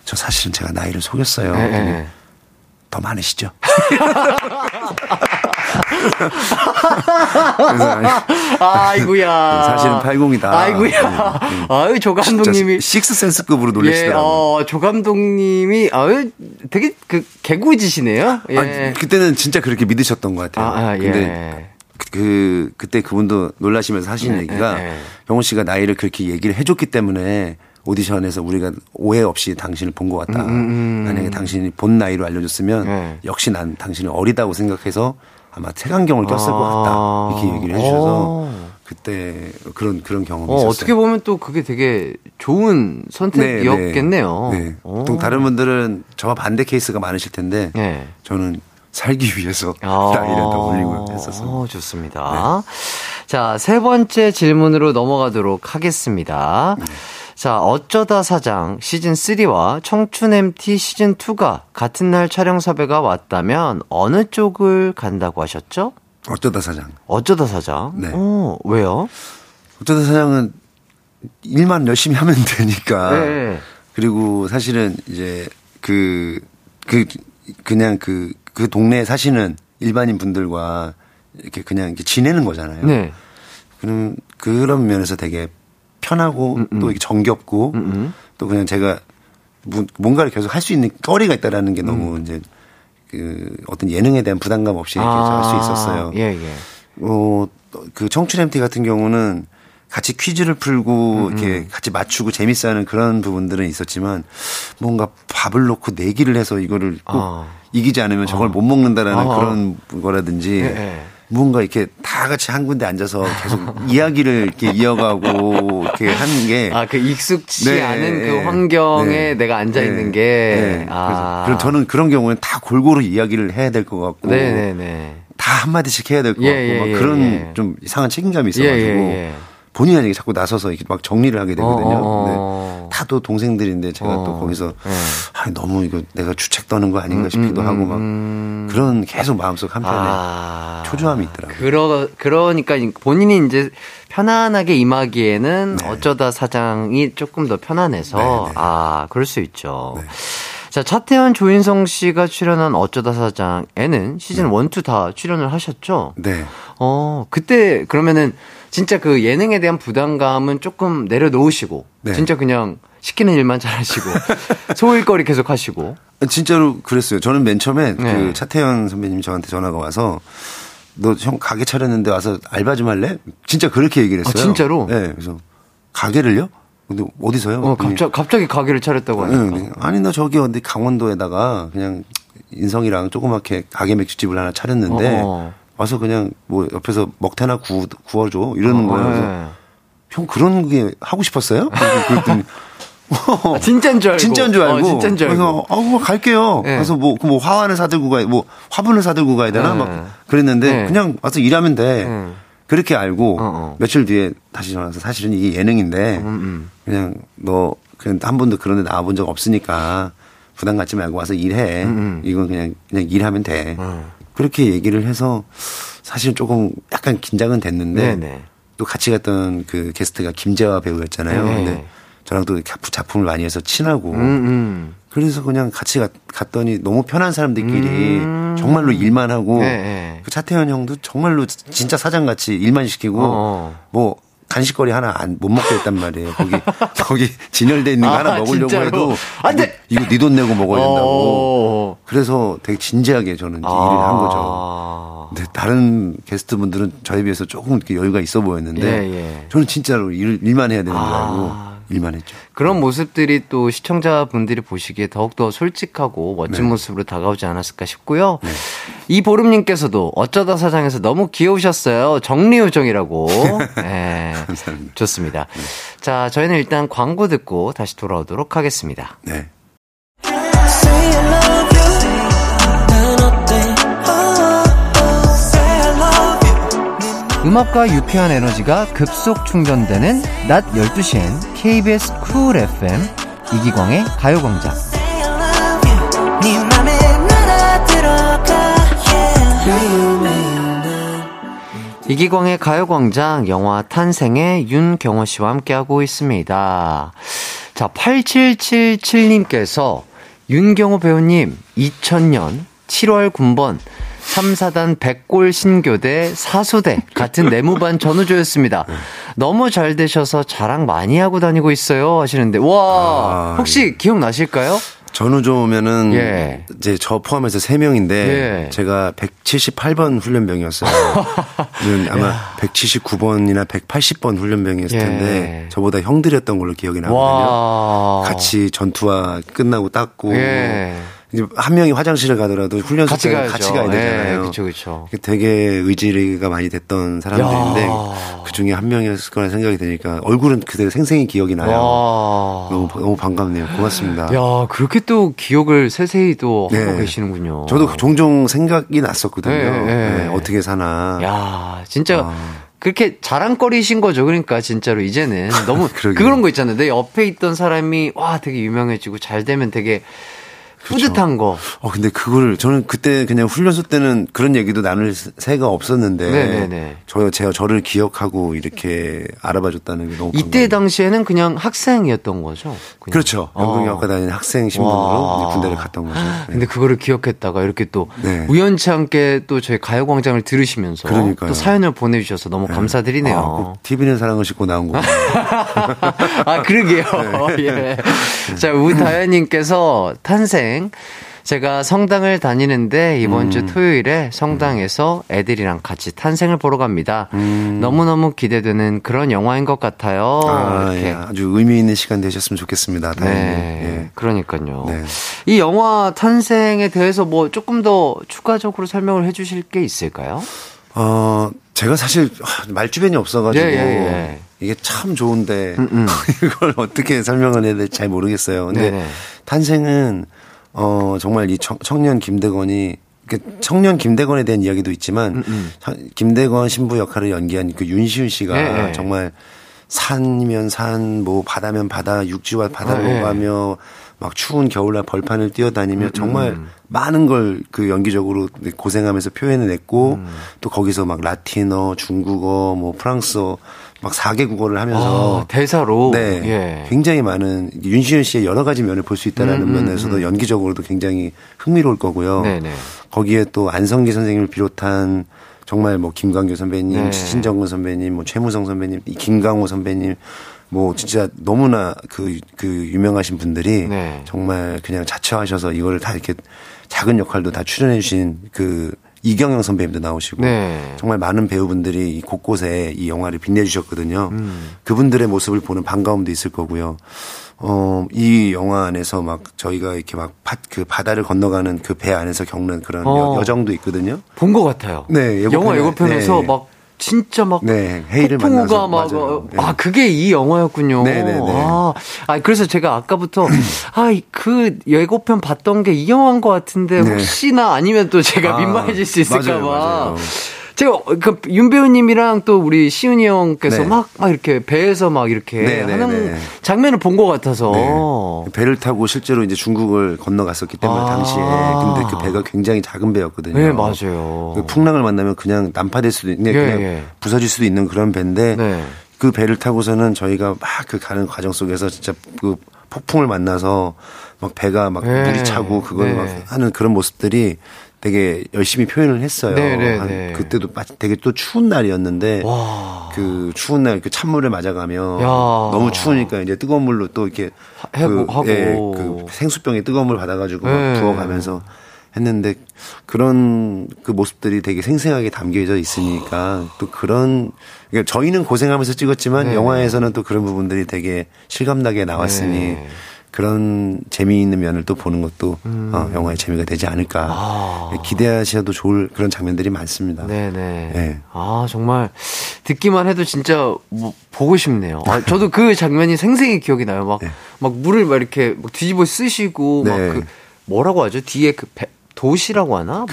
저 사실은 제가 나이를 속였어요. 네. 더 많으시죠? 아이고야. 사실은 80이다. 아이고야. 아유, 조 감독님이. 식스센스급으로 놀리시더라고요. 조 감독님이, 되게 개구지시네요. 예. 그때는 진짜 그렇게 믿으셨던 것 같아요. 근데 그때 그분도 놀라시면서 하신 얘기가 경호 씨가 나이를 그렇게 얘기를 해줬기 때문에 오디션에서 우리가 오해 없이 당신을 본 것 같다. 만약에 당신이 본 나이로 알려줬으면 역시 난 당신이 어리다고 생각해서 아마 색안경을 꼈을 것 같다. 이렇게 얘기를 해주셔서 그때 그런 경험이 있었어요. 어떻게 보면 또 그게 되게 좋은 선택이었겠네요. 네. 보통 다른 분들은 저와 반대 케이스가 많으실 텐데 저는 살기 위해서 나이를 더 올리고 했었어요. 좋습니다. 네. 자, 세 번째 질문으로 넘어가도록 하겠습니다. 네. 자, 어쩌다 사장 시즌 3와 청춘 MT 시즌 2가 같은 날 촬영 섭외가 왔다면 어느 쪽을 간다고 하셨죠? 어쩌다 사장. 네. 왜요? 어쩌다 사장은 일만 열심히 하면 되니까. 네. 그리고 사실은 이제 그 동네에 사시는 일반인 분들과 이렇게 그냥 이렇게 지내는 거잖아요. 네. 그런 면에서 되게 편하고 또 정겹고 또 그냥 제가 뭔가를 계속 할 수 있는 거리가 있다라는 게 너무 이제 그 어떤 예능에 대한 부담감 없이 할 수 있었어요. 예. 그 청춘 MT 같은 경우는 같이 퀴즈를 풀고 이렇게 같이 맞추고 재밌어하는 그런 부분들은 있었지만 뭔가 밥을 놓고 내기를 해서 이거를 꼭 이기지 않으면 저걸 못 먹는다라는 그런 거라든지. 예. 뭔가 이렇게 다 같이 한 군데 앉아서 계속 이야기를 이렇게 이어가고 이렇게 하는 게. 그 익숙치 않은 그 환경에 내가 앉아있는 게. 그래서 저는 그런 경우에는 다 골고루 이야기를 해야 될 것 같고. 다 한마디씩 해야 될 것 같고. 그런 좀 이상한 책임감이 있어가지고. 본의 아니게 자꾸 나서서 이렇게 막 정리를 하게 되거든요. 네. 다도 동생들인데 제가 또 거기서 아니, 너무 이거 내가 주책 떠는 거 아닌가 싶기도 하고 막 그런 계속 마음속 한편에 초조함이 있더라고요. 그러니까 본인이 이제 편안하게 임하기에는 네. 어쩌다 사장이 조금 더 편안해서 네. 아, 그럴 수 있죠. 네. 자, 차태현, 조인성 씨가 출연한 어쩌다 사장에는 시즌 1, 2 다 출연을 하셨죠? 네. 그때 그러면은 진짜 그 예능에 대한 부담감은 조금 내려놓으시고 네. 진짜 그냥 시키는 일만 잘하시고 소일거리 계속 하시고 진짜로 그랬어요. 저는 맨 처음에 네. 그 차태현 선배님이 저한테 전화가 와서 너 형 가게 차렸는데 와서 알바 좀 할래? 진짜 그렇게 얘기를 했어요. 아, 진짜로? 네. 그래서 가게를요? 근데 어디서요? 갑자기 가게를 차렸다고 하니까. 네, 아니 나 저기 어디 강원도에다가 그냥 인성이랑 조그맣게 가게 맥주집을 하나 차렸는데 와서 그냥 뭐 옆에서 먹태나 구워줘 이러는 거예요. 그래서 네. 형 그런 게 하고 싶었어요? 그랬더니 아, 진짜인 줄 알고. 진짜인 줄 알고. 그래서 갈게요. 네. 그래서 뭐 화환을 사들고 가야 뭐 화분을 사들고 가야 되나 네. 막 그랬는데 네. 그냥 와서 일하면 돼. 그렇게 알고 며칠 뒤에 다시 전화해서 사실은 이게 예능인데 그냥 너 그냥 한 번도 그런 데 나와본 적 없으니까 부담 갖지 말고 와서 일해. 이건 그냥 일하면 돼. 그렇게 얘기를 해서 사실 조금 약간 긴장은 됐는데 네네. 또 같이 갔던 그 게스트가 김재화 배우였잖아요. 근데 저랑 또 작품을 많이 해서 친하고 그래서 그냥 같이 갔더니 너무 편한 사람들끼리 정말로 일만 하고 네. 그 차태현 형도 정말로 진짜 사장같이 일만 시키고 뭐 간식거리 하나 못 먹게 했단 말이에요. 거기 진열돼 있는 거 하나 먹으려고 진짜로? 해도 안 돼. 이거 네 돈 내고 먹어야 된다고. 그래서 되게 진지하게 저는 일을 한 거죠. 근데 다른 게스트분들은 저에 비해서 조금 이렇게 여유가 있어 보였는데 예. 저는 진짜로 일만 해야 되는 줄 알고 일만 했죠. 그런 모습들이 또 시청자분들이 보시기에 더욱더 솔직하고 멋진 네. 모습으로 다가오지 않았을까 싶고요. 네. 이보름님께서도 어쩌다 사장에서 너무 귀여우셨어요. 정리요정이라고. 네. 감사합니다. 좋습니다. 네. 자, 저희는 일단 광고 듣고 다시 돌아오도록 하겠습니다. 네. 음악과 유쾌한 에너지가 급속 충전되는 낮 12시엔 KBS 쿨 FM 이기광의 가요광장. 이기광의 가요광장, 영화 탄생의 윤경호 씨와 함께하고 있습니다. 자, 8777님께서 윤경호 배우님 2000년 7월 군번 3사단 백골 신교대 사수대 같은 내무반 전우조였습니다. 너무 잘 되셔서 자랑 많이 하고 다니고 있어요 하시는데 와 혹시 기억나실까요? 전우조면은 예. 이제 저 포함해서 3명인데 예. 제가 178번 훈련병이었어요. 아마 야. 179번이나 180번 훈련병이었을 텐데 예. 저보다 형들이었던 걸로 기억이 나거든요. 같이 전투화 끝나고 닦고 예. 한 명이 화장실을 가더라도 훈련소에 같이 가야 되잖아요. 네, 그렇죠. 되게 의지가 많이 됐던 사람들인데 그 중에 한 명이었을 거라는 생각이 드니까 얼굴은 그대로 생생히 기억이 나요. 너무 반갑네요. 고맙습니다. 야, 그렇게 또 기억을 세세히 또 네. 하고 계시는군요. 저도 종종 생각이 났었거든요. 네, 어떻게 사나. 야, 진짜. 그렇게 자랑거리신 거죠. 그러니까 진짜로 이제는 너무 그런 거 있잖아요. 내 옆에 있던 사람이 와 되게 유명해지고 잘 되면 되게 그렇죠. 뿌듯한 거. 근데 그걸, 저는 그때 그냥 훈련소 때는 그런 얘기도 나눌 새가 없었는데. 네네네. 저를 기억하고 이렇게 알아봐 줬다는 게 너무. 이때 당시에는 그냥 학생이었던 거죠. 그냥. 그렇죠. 연극영화과 다니는 학생 신분으로 군대를 갔던 거죠. 근데 그거를 기억했다가 이렇게 또 네. 우연치 않게 또 저희 가요광장을 들으시면서. 그러니까요. 또 사연을 보내주셔서 너무 네. 감사드리네요. TV는 사랑을 싣고 나온 거군요. 아, 그러게요. 네. 예. 자, 우다현님께서 탄생. 제가 성당을 다니는데 이번 주 토요일에 성당에서 애들이랑 같이 탄생을 보러 갑니다. 너무너무 기대되는 그런 영화인 것 같아요. 이렇게. 예. 아주 의미 있는 시간 되셨으면 좋겠습니다. 네. 예. 그러니까요. 네. 이 영화 탄생에 대해서 뭐 조금 더 추가적으로 설명을 해 주실 게 있을까요? 제가 사실 말주변이 없어가지고 예. 이게 참 좋은데 이걸 어떻게 설명을 해야 될지 잘 모르겠어요. 근데 네네. 탄생은 정말 이 청년 김대건이, 청년 김대건에 대한 이야기도 있지만, 김대건 신부 역할을 연기한 그 윤시윤 씨가 네. 정말 산이면 산, 뭐 바다면 바다, 육지와 바다를 오가며 막 추운 겨울날 벌판을 뛰어다니며 정말 많은 걸 그 연기적으로 고생하면서 표현해냈고 또 거기서 막 라틴어, 중국어, 뭐 프랑스어 막 4개 국어를 하면서 대사로 네, 예. 굉장히 많은 윤시윤 씨의 여러 가지 면을 볼 수 있다라는 면에서도 연기적으로도 굉장히 흥미로울 거고요. 네네. 거기에 또 안성기 선생님을 비롯한 정말 뭐 김광규 선배님, 네. 신정근 선배님, 뭐 최무성 선배님, 김강호 선배님, 뭐 진짜 너무나 그 유명하신 분들이 네. 정말 그냥 자처하셔서 이걸 다 이렇게 작은 역할도 다 출연해 주신 그 이경영 선배님도 나오시고 네. 정말 많은 배우분들이 곳곳에 이 영화를 빛내주셨거든요. 그분들의 모습을 보는 반가움도 있을 거고요. 이 영화 안에서 막 저희가 이렇게 막 그 바다를 건너가는 그 배 안에서 겪는 그런 여정도 있거든요. 본 것 같아요. 네, 예고편에, 영화 예고편에서 네. 막 진짜 막 네, 헤이를 폭풍우가 만나서 막 아 그게 이 영화였군요. 네네네. 아 그래서 제가 아까부터 그 예고편 봤던 게 이 영화인 것 같은데 네. 혹시나 아니면 또 제가 민망해질 수 있을까봐. 제가 그 윤 배우님이랑 또 우리 시윤이 형께서 네. 막 이렇게 배에서 막 이렇게 네네네. 하는 장면을 본 것 같아서 네. 배를 타고 실제로 이제 중국을 건너갔었기 때문에 당시에 근데 그 배가 굉장히 작은 배였거든요. 네 맞아요. 그 풍랑을 만나면 그냥 난파될 수도 있는 그냥 부서질 수도 있는 그런 배인데 네. 그 배를 타고서는 저희가 막 그 가는 과정 속에서 진짜 그 폭풍을 만나서 막 배가 막 물이 차고 그걸 막 하는 그런 모습들이 되게 열심히 표현을 했어요. 그때도 되게 또 추운 날이었는데 와. 그 추운 날 그 찬물을 맞아가며 너무 추우니까 이제 뜨거운 물로 또 이렇게 하고 그 생수병에 뜨거운 물 받아가지고 막 부어가면서 했는데 그런 그 모습들이 되게 생생하게 담겨져 있으니까 또 그런 그러니까 저희는 고생하면서 찍었지만 영화에서는 또 그런 부분들이 되게 실감나게 나왔으니. 그런 재미있는 면을 또 보는 것도 영화의 재미가 되지 않을까 기대하셔도 좋을 그런 장면들이 많습니다. 네네. 네. 아 정말 듣기만 해도 진짜 뭐 보고 싶네요. 아, 저도 그 장면이 생생히 기억이 나요. 막 물을 막 이렇게 막 뒤집어 쓰시고 네. 막 그 뭐라고 하죠? 뒤에 그 도시라고 하나?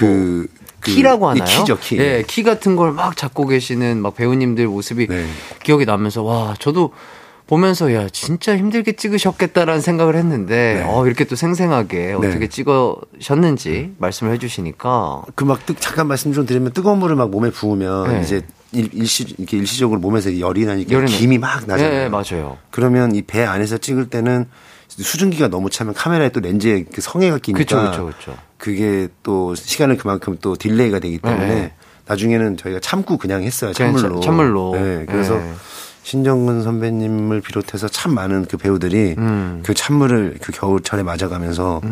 키라고 하나요? 키죠, 키. 네, 키 같은 걸 막 잡고 계시는 막 배우님들 모습이 기억이 나면서 와 저도. 보면서 야 진짜 힘들게 찍으셨겠다라는 생각을 했는데 이렇게 또 생생하게 어떻게 찍으셨는지 말씀을 해주시니까 그 막 잠깐 말씀 좀 드리면 뜨거운 물을 막 몸에 부으면 이제 일시적으로 몸에서 열이 나니까 김이 막 나잖아요. 네, 맞아요. 그러면 이 배 안에서 찍을 때는 수증기가 너무 차면 카메라에 또 렌즈에 그 성에가 끼니까 그렇죠. 그게 또 시간을 그만큼 또 딜레이가 되기 때문에 나중에는 저희가 참고 그냥 했어요. 찬물로. 네, 그래서. 신정근 선배님을 비롯해서 참 많은 그 배우들이 그 찬물을 그 겨울철에 맞아가면서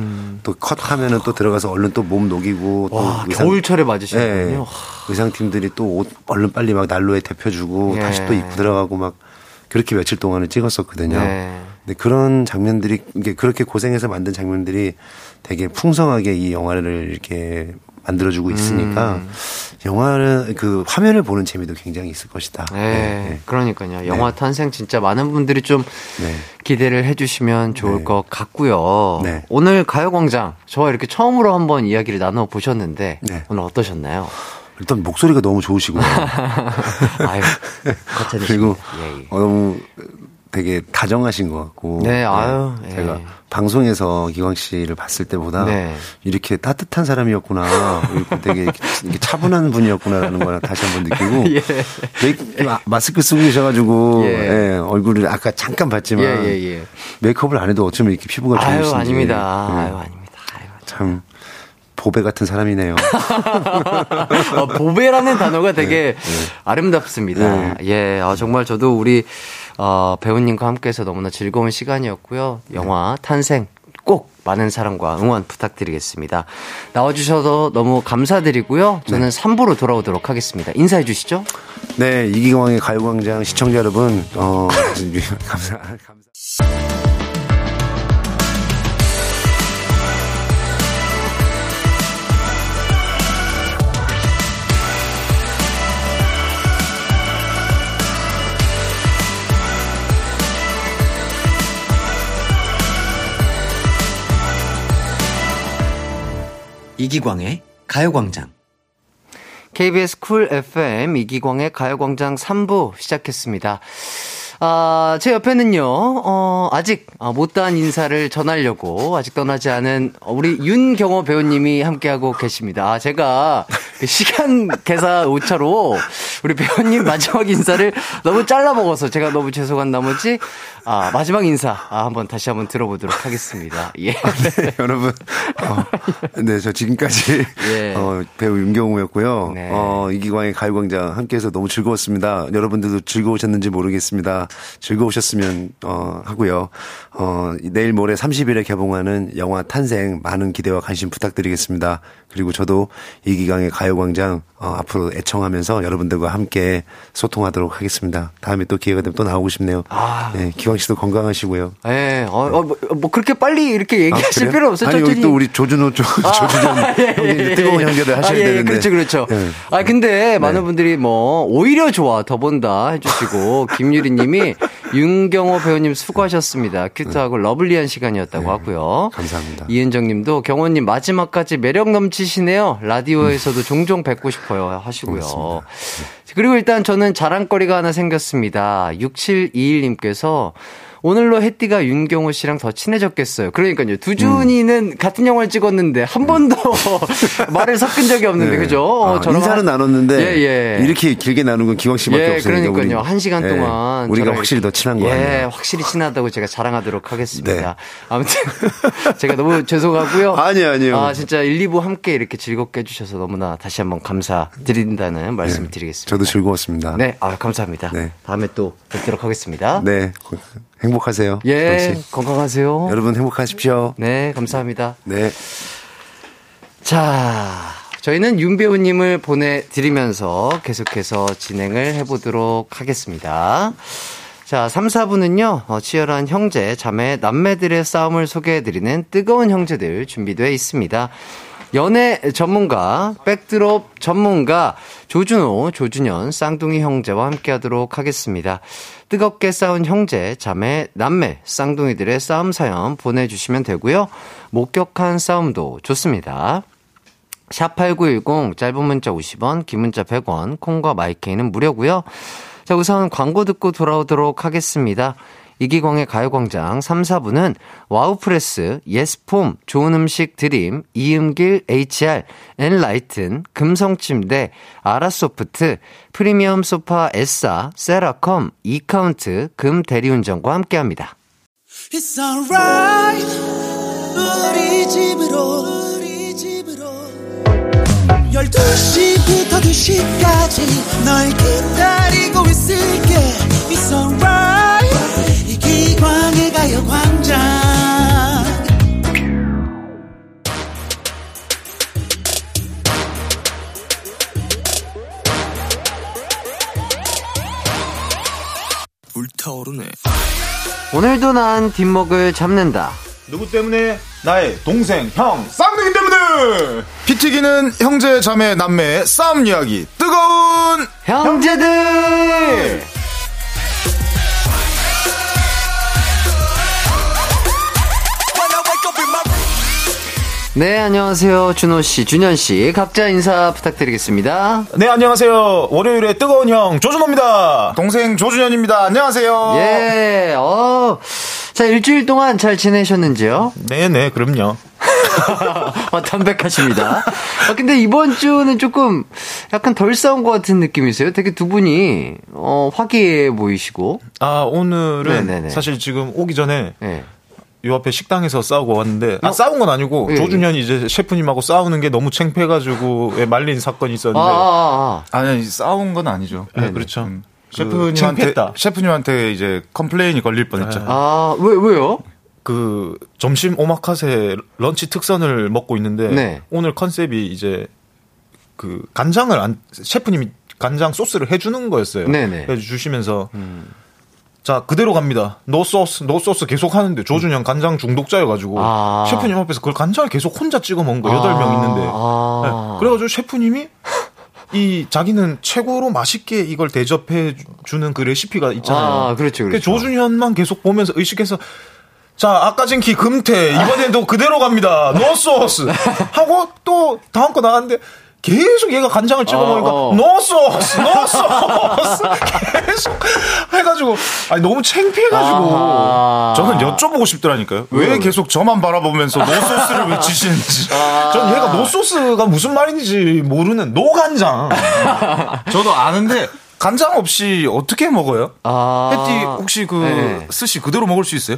또 컷하면은 또 들어가서 얼른 또 몸 녹이고 와, 또 겨울철에 맞으시는군요. 의상팀들이 또 옷 얼른 빨리 막 난로에 데펴주고 다시 또 입고 들어가고 막 그렇게 며칠 동안을 찍었었거든요. 근데 그런 장면들이 그렇게 고생해서 만든 장면들이 되게 풍성하게 이 영화를 이렇게 만들어주고 있으니까 영화를 그 화면을 보는 재미도 굉장히 있을 것이다. 네. 그러니까요. 영화 탄생 진짜 많은 분들이 좀 기대를 해주시면 좋을 것 같고요. 오늘 가요광장 저와 이렇게 처음으로 한번 이야기를 나눠보셨는데 오늘 어떠셨나요? 일단 목소리가 너무 좋으시고요. 아유, 그리고 너무 되게 다정하신 것 같고. 네, 아유. 제가 방송에서 기광 씨를 봤을 때보다 이렇게 따뜻한 사람이었구나. 되게 차분한 분이었구나라는 걸 다시 한번 느끼고. 마스크 쓰고 계셔가지고. 얼굴을 아까 잠깐 봤지만. 메이크업을 안 해도 어쩌면 이렇게 피부가 좋으신지. 아유, 아닙니다. 참. 보배 같은 사람이네요. 보배라는 단어가 되게 아름답습니다. 정말 저도 우리 배우님과 함께해서 너무나 즐거운 시간이었고요. 영화 탄생 꼭 많은 사랑과 응원 부탁드리겠습니다. 나와주셔서 너무 감사드리고요. 저는 3부로 돌아오도록 하겠습니다. 인사해 주시죠. 네, 이기광의 가요광장 시청자 여러분 감사합니다. 이기광의 가요광장 KBS 쿨 FM 이기광의 가요광장 3부 시작했습니다. 아, 제 옆에는요, 아직 못다한 인사를 전하려고 아직 떠나지 않은 우리 윤경호 배우님이 함께하고 계십니다. 아, 제가 시간 계산 오차로 우리 배우님 마지막 인사를 너무 잘라먹어서 제가 너무 죄송한 나머지, 아, 마지막 인사, 다시 한번 들어보도록 하겠습니다. 예. 네, 여러분. 네, 저 지금까지 예. 배우 윤경호였고요. 네. 이기광의 가요광장 함께해서 너무 즐거웠습니다. 여러분들도 즐거우셨는지 모르겠습니다. 즐거우셨으면 하고요. 내일 모레 30일에 개봉하는 영화 탄생 많은 기대와 관심 부탁드리겠습니다. 그리고 저도 이기광의 가요광장 앞으로 애청하면서 여러분들과 함께 소통하도록 하겠습니다. 다음에 또 기회가 되면 또 나오고 싶네요. 네, 기광 씨도 건강하시고요. 네, 뭐 그렇게 빨리 이렇게 얘기하실 필요 없어요. 아니, 여기 또 우리 조준호 조준현 형님 뜨거운 형제들 하셔야 되는데. 그렇죠, 그렇죠. 네. 아 근데 네. 많은 분들이 뭐 오히려 좋아 더 본다 해주시고 김유리님이 윤경호 배우님 수고하셨습니다. 큐트하고 러블리한 시간이었다고 하고요. 감사합니다. 이은정님도 경호님 마지막까지 매력 넘치시네요. 라디오에서도 종종 뵙고 싶어요 하시고요. 고맙습니다. 그리고 일단 저는 자랑거리가 하나 생겼습니다. 6721님께서 오늘로 햇띠가 윤경호 씨랑 더 친해졌겠어요. 그러니까요. 두준이는 같은 영화를 찍었는데 한 번도 말을 섞은 적이 없는데 네. 그죠? 인사는 나눴는데 예, 예. 이렇게 길게 나눈 건 기광 씨밖에 없으니까 그러니까요. 우리, 한 시간 동안 우리가 확실히 더 친한 거 같네요. 예, 확실히 친하다고 제가 자랑하도록 하겠습니다. 네. 아무튼 제가 너무 죄송하고요. 아니요. 아 진짜 1, 2부 함께 이렇게 즐겁게 해주셔서 너무나 다시 한번 감사드린다는 말씀 드리겠습니다. 저도 즐거웠습니다. 네, 감사합니다. 네. 다음에 또 뵙도록 하겠습니다. 네. 행복하세요. 예, 건강하세요. 여러분 행복하십시오. 네, 감사합니다. 네. 자, 저희는 윤 배우님을 보내드리면서 계속해서 진행을 해보도록 하겠습니다. 자, 3, 4부는요, 치열한 형제, 자매, 남매들의 싸움을 소개해드리는 뜨거운 형제들 준비되어 있습니다. 연애 전문가, 백드롭 전문가, 조준호, 조준현, 쌍둥이 형제와 함께하도록 하겠습니다. 뜨겁게 싸운 형제, 자매, 남매, 쌍둥이들의 싸움 사연 보내주시면 되고요. 목격한 싸움도 좋습니다. 샵8910 짧은 문자 50원, 긴 문자 100원, 콩과 마이케이는 무료고요. 자, 우선 광고 듣고 돌아오도록 하겠습니다. 이기광의 가요광장 3, 4부는 와우프레스, 예스폼, 좋은 음식 드림, 이음길 HR, 엔라이튼, 금성침대, 아라소프트, 프리미엄 소파 에싸, 세라컴, 이카운트, 금대리운전과 함께합니다. It's alright, 우리 집으로 12시부터 2시까지 널 기다리고 있을게. It's alright, 이기광의 가요광장. 불타오르네. 오늘도 난 뒷목을 잡는다. 누구 때문에? 나의 동생, 형, 쌍둥이 때문에. 피튀기는 형제, 자매, 남매 싸움 이야기 뜨거운 형제들. 네, 안녕하세요. 준호 씨, 준현 씨, 각자 인사 부탁드리겠습니다. 네, 안녕하세요. 월요일에 뜨거운 형 조준호입니다. 동생 조준현입니다. 안녕하세요. 예. 자, 일주일 동안 잘 지내셨는지요? 네, 그럼요. 담백하십니다. 근데 이번 주는 조금 약간 덜 싸운 것 같은 느낌이세요? 되게 두 분이 화기애애 보이시고. 오늘은 네네네. 사실 지금 오기 전에. 네. 요 앞에 식당에서 싸우고 왔는데 싸운 건 아니고 조준현이 이제 셰프님하고 싸우는 게 너무 창피해가지고 말린 사건이 있었는데 아니 싸운 건 아니죠. 네, 그렇죠. 셰프님한테 이제 컴플레인이 걸릴 뻔했죠. 왜요? 그 점심 오마카세 런치 특선을 먹고 있는데 오늘 컨셉이 이제 그 간장을 셰프님이 간장 소스를 해주는 거였어요. 네네. 해주시면서. 자, 그대로 갑니다. 노소스 계속 하는데 조준현 간장 중독자여가지고 셰프님 앞에서 그걸 간장을 계속 혼자 찍어 먹은 거 8명 있는데 네. 그래가지고 셰프님이 이 자기는 최고로 맛있게 이걸 대접해 주는 그 레시피가 있잖아요. 그렇죠. 조준현만 계속 보면서 의식해서 자, 아까 진키 금태 이번에도 그대로 갑니다. 노소스 하고 또 다음 거 나왔는데 계속 얘가 간장을 찍어 먹으니까 no sauce, no sauce 계속 해가지고 아니 너무 창피해가지고 저는 여쭤보고 싶더라니까요. 왜 계속 저만 바라보면서 no sauce를 외치시는지. 전 얘가 no sauce가 무슨 말인지 모르는 no 간장. 저도 아는데. 간장 없이 어떻게 먹어요? 패티 혹시 그 네. 스시 그대로 먹을 수 있어요?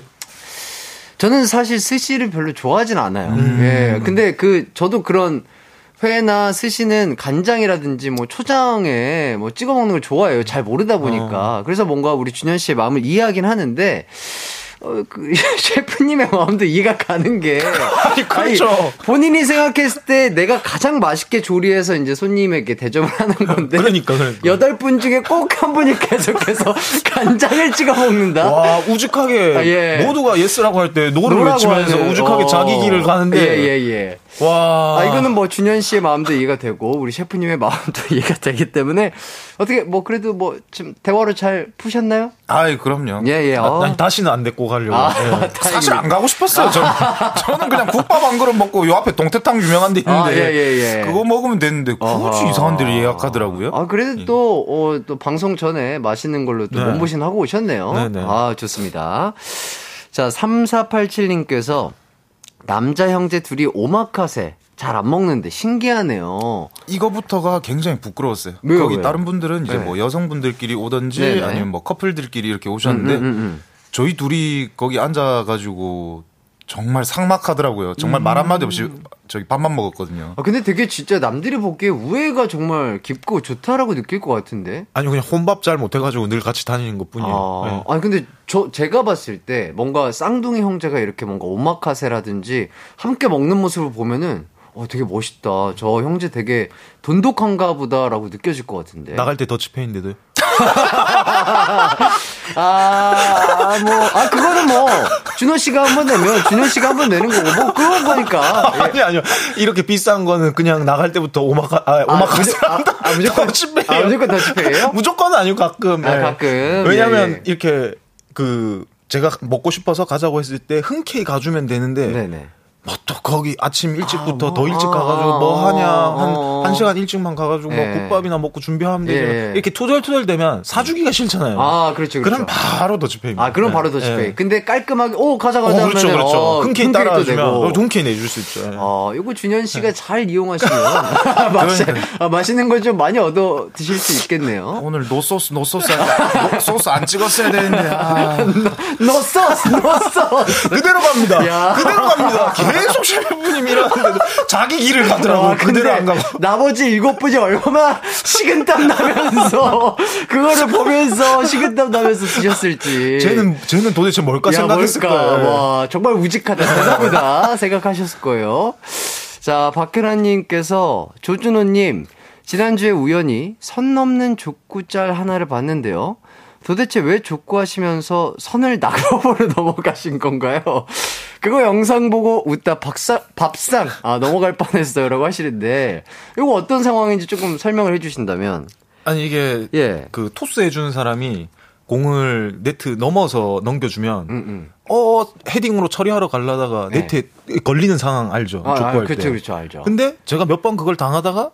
저는 사실 스시를 별로 좋아하진 않아요. 예. 근데 그 저도 그런 회나 스시는 간장이라든지 뭐 초장에 뭐 찍어 먹는 걸 좋아해요. 잘 모르다 보니까. 그래서 뭔가 우리 준현 씨의 마음을 이해하긴 하는데 그 셰프님의 마음도 이해가 가는 게 아니, 그렇죠. 아니, 본인이 생각했을 때 내가 가장 맛있게 조리해서 이제 손님에게 대접을 하는 건데 그러니까. 8분 중에 꼭 한 분이 계속해서 간장을 찍어 먹는다. 와 우직하게 아, 예. 모두가 예스라고 할 때 노를 외치면서 하는, 우직하게 자기 길을 가는데 예. 와. 아, 이거는 뭐 준현 씨의 마음도 이해가 되고 우리 셰프님의 마음도 이해가 되기 때문에 어떻게 뭐 그래도 뭐 지금 대화로 잘 푸셨나요? 아이 그럼요. 예예. 난 다시는 안 데리고 가려고. 예. 사실 안 가고 싶었어요. 저는 그냥 국밥 한 그릇 먹고 요 앞에 동태탕 유명한 데 있는데 예. 그거 먹으면 되는데 굳이 이상한 데를 예약하더라고요. 아 그래도 또 방송 전에 맛있는 걸로 또 몸보신 하고 오셨네요. 네네. 아 좋습니다. 자 3487님께서 남자 형제 둘이 오마카세 잘 안 먹는데 신기하네요. 이거부터가 굉장히 부끄러웠어요. 왜요? 다른 분들은 이제 뭐 여성분들끼리 오든지 네네. 아니면 뭐 커플들끼리 이렇게 오셨는데 저희 둘이 거기 앉아가지고 정말 삭막하더라고요. 정말 말 한마디 없이 저기 밥만 먹었거든요. 아, 근데 되게 진짜 남들이 보기에 우애가 정말 깊고 좋다라고 느낄 것 같은데. 아니 그냥 혼밥 잘 못해가지고 늘 같이 다니는 것 뿐이에요. 네. 아니 근데 제가 봤을 때 뭔가 쌍둥이 형제가 이렇게 뭔가 오마카세라든지 함께 먹는 모습을 보면은 되게 멋있다. 저 형제 되게 돈독한가 보다라고 느껴질 것 같은데. 나갈 때 더치페인데도요? 그거는 뭐, 준호씨가 한번 내면, 준호씨가 한번 내는 거고, 뭐, 그런 거니까. 예. 아니요. 이렇게 비싼 거는 그냥 나갈 때부터 오마카세란다. 무조건 더치페이예요. 무조건 더치페이예요? 무조건은 아니고 가끔. 아, 네. 가끔. 왜냐면, 예. 이렇게, 제가 먹고 싶어서 가자고 했을 때, 흔쾌히 가주면 되는데, 네네. 또 거기 아침 일찍부터 더 일찍 가가지고 뭐 하냐 한 시간 일찍만 가가지고 뭐 국밥이나 먹고 준비하면 되잖아. 이렇게 투덜투덜 되면 사주기가 싫잖아요. 아 그렇죠. 그럼 바로 더치페이입니다. 아 그럼 바로 더치페이. 근데 깔끔하게 가자 그렇죠. 흔쾌히 따라주면 흔쾌히 내줄 수 있죠. 이거 준현 씨가 잘 이용하시면 맛있는 걸 좀 많이 얻어 드실 수 있겠네요. 오늘 노소스 안 찍었어야 되는데. 노소스 그대로 갑니다. 계속 셰프님이 일하는데도 자기 길을 가더라고요. 그대로 안 가고. 나머지 7분이 얼마나 식은땀 나면서, 그거를 보면서 식은땀 나면서 드셨을지. 쟤는 도대체 뭘까 생각했을 거예요. 와, 정말 우직하다. 대단하다. 생각하셨을 거예요. 자, 박혜란님께서, 조준호님, 지난주에 우연히 선 넘는 족구짤 하나를 봤는데요. 도대체 왜 족구하시면서 선을 낙법으로 넘어가신 건가요? 그거 영상 보고 웃다 밥상 넘어갈 뻔했어요 라고 하시는데 이거 어떤 상황인지 조금 설명을 해주신다면. 아니 이게 그 토스 해주는 사람이 공을 네트 넘어서 넘겨주면 헤딩으로 처리하러 가려다가 네트에 걸리는 상황 알죠? 족구할 때. 그렇죠 알죠. 근데 제가 몇 번 그걸 당하다가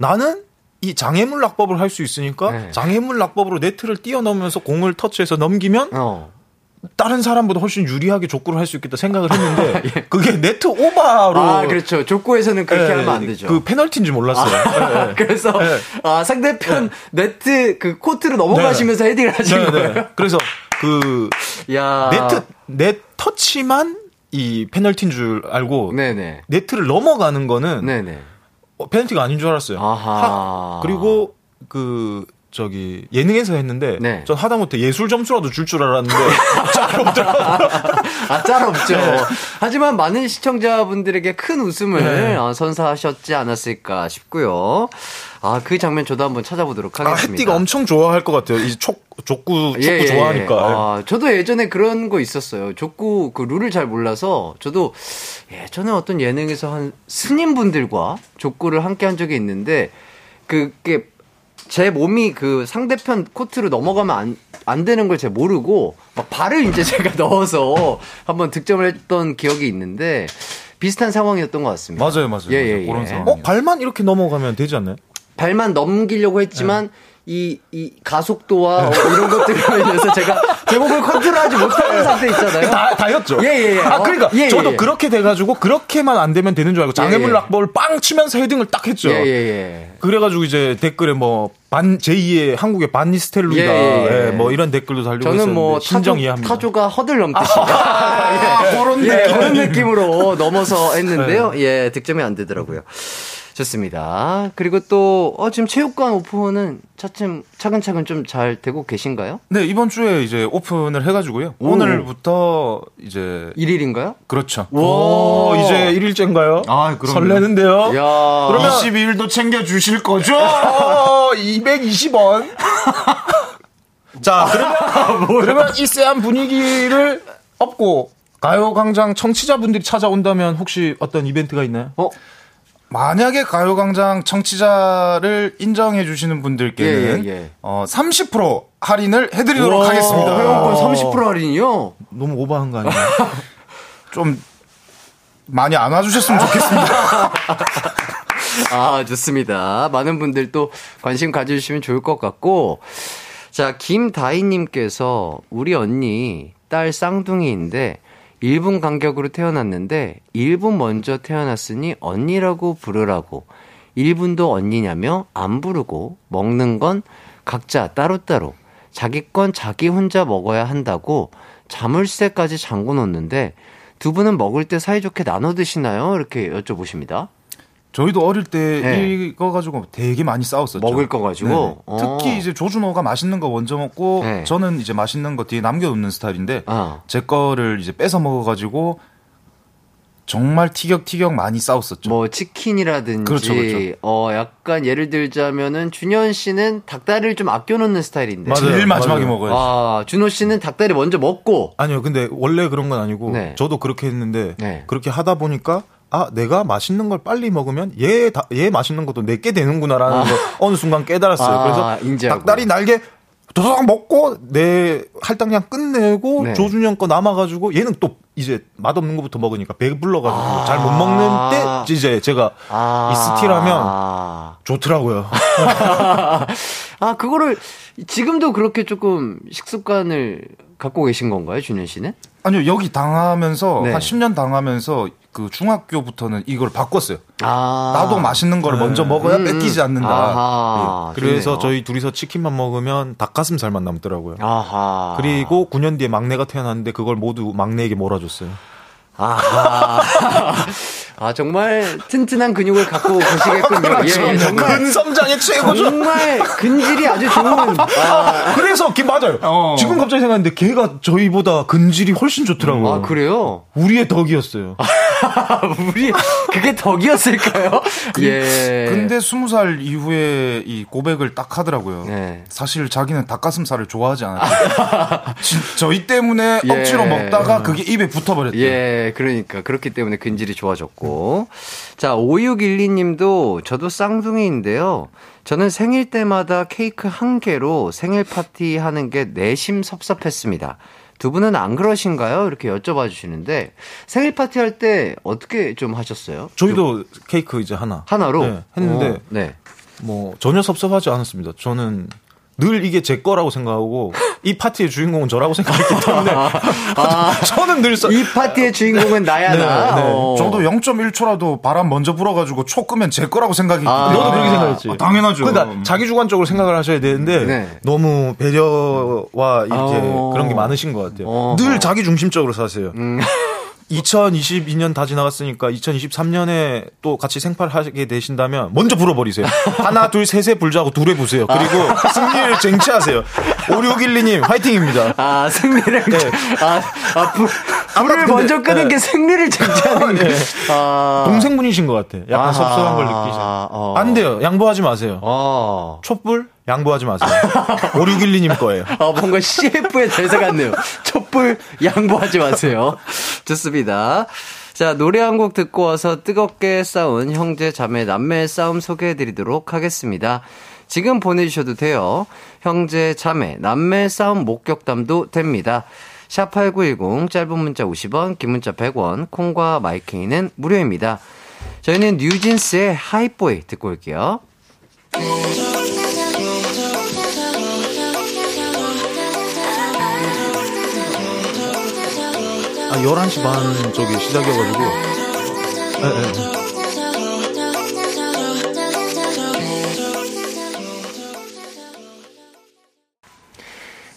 나는 이 장애물 낙법을 할 수 있으니까 장애물 낙법으로 네트를 뛰어넘으면서 공을 터치해서 넘기면 다른 사람보다 훨씬 유리하게 족구를 할 수 있겠다 생각을 했는데 그게 네트 오바로. 그렇죠. 족구에서는 그렇게 하면 안 되죠. 그 페널티인지 몰랐어요. 그래서 상대편 네트 그 코트를 넘어가시면서 헤딩을 하신 거예요. 그래서 그 네트 터치만 이 페널티인 줄 알고 네트를 넘어가는 거는 페널티가 아닌 줄 알았어요. 그리고 예능에서 했는데, 전 하다못해 예술 점수라도 줄 알았는데, 짤 없더라고요. 짤 없죠. 하지만 많은 시청자분들에게 큰 웃음을 선사하셨지 않았을까 싶고요. 그 장면 저도 한번 찾아보도록 하겠습니다. 햇띠가 엄청 좋아할 것 같아요. 이 족구 좋아하니까. 저도 예전에 그런 거 있었어요. 족구 그 룰을 잘 몰라서, 저도 예전에 어떤 예능에서 한 스님분들과 족구를 함께 한 적이 있는데, 그게 제 몸이 그 상대편 코트로 넘어가면 안 되는 걸 제가 모르고 막 발을 이제 제가 넣어서 한번 득점을 했던 기억이 있는데 비슷한 상황이었던 것 같습니다. 맞아요, 맞아요. 예, 맞아요. 예, 그런 상황. 발만 이렇게 넘어가면 되지 않나요? 발만 넘기려고 했지만 이 가속도와 이런 것들로 인해서 제가 제목을 컨트롤하지 못하는 상태 있잖아요. 다였죠. 예예예. 아 그러니까 저도 그렇게 돼가지고 그렇게만 안 되면 되는 줄 알고 장애물 낙법을 빵 치면서 헤딩을 딱 했죠. 예예예. 그래가지고 이제 댓글에 뭐 반 제2의 한국의 반니스텔루이다 뭐 이런 댓글도 달리고 있었는데 저는 뭐 신정 이해합니다. 타조가 허들 넘듯이 그런 느낌으로 넘어서 했는데요. 예, 득점이 안 되더라고요. 좋습니다. 그리고 또 지금 체육관 오픈은 차츰 차근차근 좀 잘 되고 계신가요? 네, 이번 주에 이제 오픈을 해가지고요. 오늘부터 이제 1일인가요? 그렇죠. 오, 이제 1일째인가요? 아, 그럼 설레는데요. 야. 그러면 22일도 챙겨 주실 거죠? 220원. 자, 그러면 이 쎄한 분위기를 업고 가요광장 청취자분들이 찾아온다면 혹시 어떤 이벤트가 있나요? 만약에 가요광장 청취자를 인정해 주시는 분들께는 30% 할인을 해드리도록 하겠습니다. 회원권 30% 할인이요? 너무 오버한 거 아니에요? 좀 많이 안 와주셨으면 좋겠습니다. 아, 좋습니다. 많은 분들 또 관심 가져주시면 좋을 것 같고. 자, 김다희님께서 우리 언니 딸 쌍둥이인데 1분 간격으로 태어났는데 1분 먼저 태어났으니 언니라고 부르라고 1분도 언니냐며 안 부르고 먹는 건 각자 따로따로 자기 건 자기 혼자 먹어야 한다고 자물쇠까지 잠궈 놓는데 두 분은 먹을 때 사이좋게 나눠 드시나요? 이렇게 여쭤보십니다. 저희도 어릴 때 이거 가지고 되게 많이 싸웠었죠. 먹을 거 가지고. 네. 특히 이제 조준호가 맛있는 거 먼저 먹고 저는 이제 맛있는 거 뒤에 남겨놓는 스타일인데 제 거를 이제 뺏어 먹어가지고 정말 티격티격 많이 싸웠었죠. 뭐 치킨이라든지. 그렇죠, 그렇죠. 약간 예를 들자면은 준현 씨는 닭다리를 좀 아껴놓는 스타일인데. 맞아요. 제일 마지막에 먹어야죠. 아, 준호 씨는 닭다리 먼저 먹고. 아니요, 근데 원래 그런 건 아니고 저도 그렇게 했는데 그렇게 하다 보니까. 아, 내가 맛있는 걸 빨리 먹으면 얘 맛있는 것도 내게 되는구나라는 걸 어느 순간 깨달았어요. 그래서 인지하고. 닭다리 날개 도도닥 먹고 내 할당량 끝내고 조준현 거 남아가지고 얘는 또 이제 맛없는 것부터 먹으니까 배불러가지고 잘 못 먹는 때 이제 제가 이스티라면 좋더라고요. 아, 그거를 지금도 그렇게 조금 식습관을 갖고 계신 건가요, 준현 씨는? 아니요, 여기 당하면서 한 10년 당하면서 그 중학교부터는 이걸 바꿨어요. 나도 맛있는 걸 먼저 먹어야 뺏기지 않는다. 그래서 저희 둘이서 치킨만 먹으면 닭가슴살만 남더라고요. 그리고 9년 뒤에 막내가 태어났는데 그걸 모두 막내에게 몰아줬어요. 아, 정말 튼튼한 근육을 갖고 계시겠군요. 그렇죠. 예, 정말 근섬장의 최고죠. 정말 근질이 아주 좋은. 그래서 맞아요. 지금 갑자기 생각했는데 걔가 저희보다 근질이 훨씬 좋더라고요. 아, 그래요? 우리의 덕이었어요. 그게 덕이었을까요? 예. 근데 20살 이후에 이 고백을 딱 하더라고요. 사실 자기는 닭가슴살을 좋아하지 않았어요. 저희 때문에 억지로 먹다가 그게 입에 붙어버렸대요. 예, 그러니까 그렇기 때문에 근질이 좋아졌고. 자, 5612님도 저도 쌍둥이인데요. 저는 생일 때마다 케이크 한 개로 생일 파티 하는 게 내심 섭섭했습니다. 두 분은 안 그러신가요? 이렇게 여쭤봐 주시는데 생일 파티 할 때 어떻게 좀 하셨어요? 저희도 케이크 이제 하나로 했는데 뭐 전혀 섭섭하지 않았습니다. 저는 늘 이게 제 거라고 생각하고 이 파티의 주인공은 저라고 생각했기 때문에 저는 늘 이 파티의 주인공은 나야. 저도 0.1초라도 바람 먼저 불어가지고 초 끄면 제 거라고 생각했기 때문에. 너도 그렇게 생각했지? 당연하죠. 그러니까 자기주관적으로 생각을 하셔야 되는데 너무 배려와 이렇게 그런 게 많으신 것 같아요. 늘 자기중심적으로 사세요. 2022년 다 지나갔으니까 2023년에 또 같이 생파하게 되신다면 먼저 불어버리세요. 하나, 둘, 셋에 불자고 둘에 보세요. 그리고 승리를 쟁취하세요. 5612님 화이팅입니다. 아, 승리를 불을 먼저 끄는 게 승리를 쟁취하는 거예요. 동생분이신 것 같아. 약간 섭섭한 걸 느끼죠. 안 돼요. 양보하지 마세요. 촛불? 양보하지 마세요. 5612님 거예요. 뭔가 CF의 대사 같네요. 촛불 양보하지 마세요. 좋습니다. 자, 노래 한 곡 듣고 와서 뜨겁게 싸운 형제, 자매, 남매의 싸움 소개해드리도록 하겠습니다. 지금 보내주셔도 돼요. 형제, 자매, 남매의 싸움 목격담도 됩니다. #8910 짧은 문자 50원, 긴 문자 100원, 콩과 마이케이는 무료입니다. 저희는 뉴진스의 하이포이 듣고 올게요. 아, 11시 반 쪽에 시작해가지고. 네.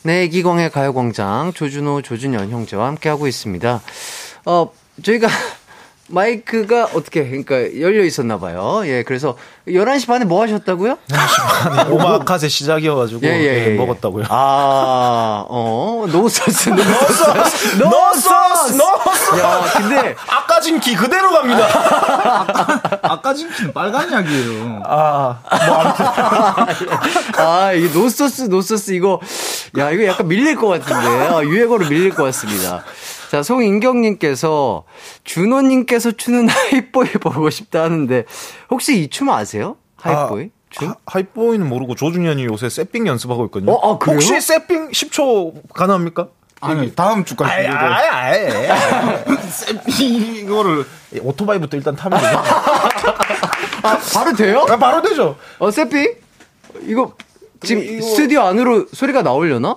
네, 이기광의 가요광장, 조준호, 조준현 형제와 함께하고 있습니다. 저희가 마이크가 어떻게, 그러니까 열려 있었나 봐요. 예, 그래서 11시 반에 뭐 하셨다고요? 11시 반에 오마카세 시작이어가지고 예, 먹었다고요. 아, 노소스. 야, 근데 아까 진 기 그대로 갑니다. 아까 진 기 빨간 약이에요. 이 노소스 이거, 야, 이거 약간 밀릴 것 같은데, 유행어로 밀릴 것 같습니다. 자, 송인경님께서 준호님께서 추는 하이보이 보고 싶다 하는데 혹시 이 춤 아세요? 하이보이? 하이보이는 모르고 조준현이 요새 새삥 연습하고 있거든요. 그래요? 혹시 새삥 10초 가능합니까? 아니, 다음 주까지. 새삥 이거를 오토바이부터 일단 타면 되죠. 바로 돼요? 바로 되죠. 새삥? 이거 지금 이거... 스튜디오 안으로 소리가 나오려나?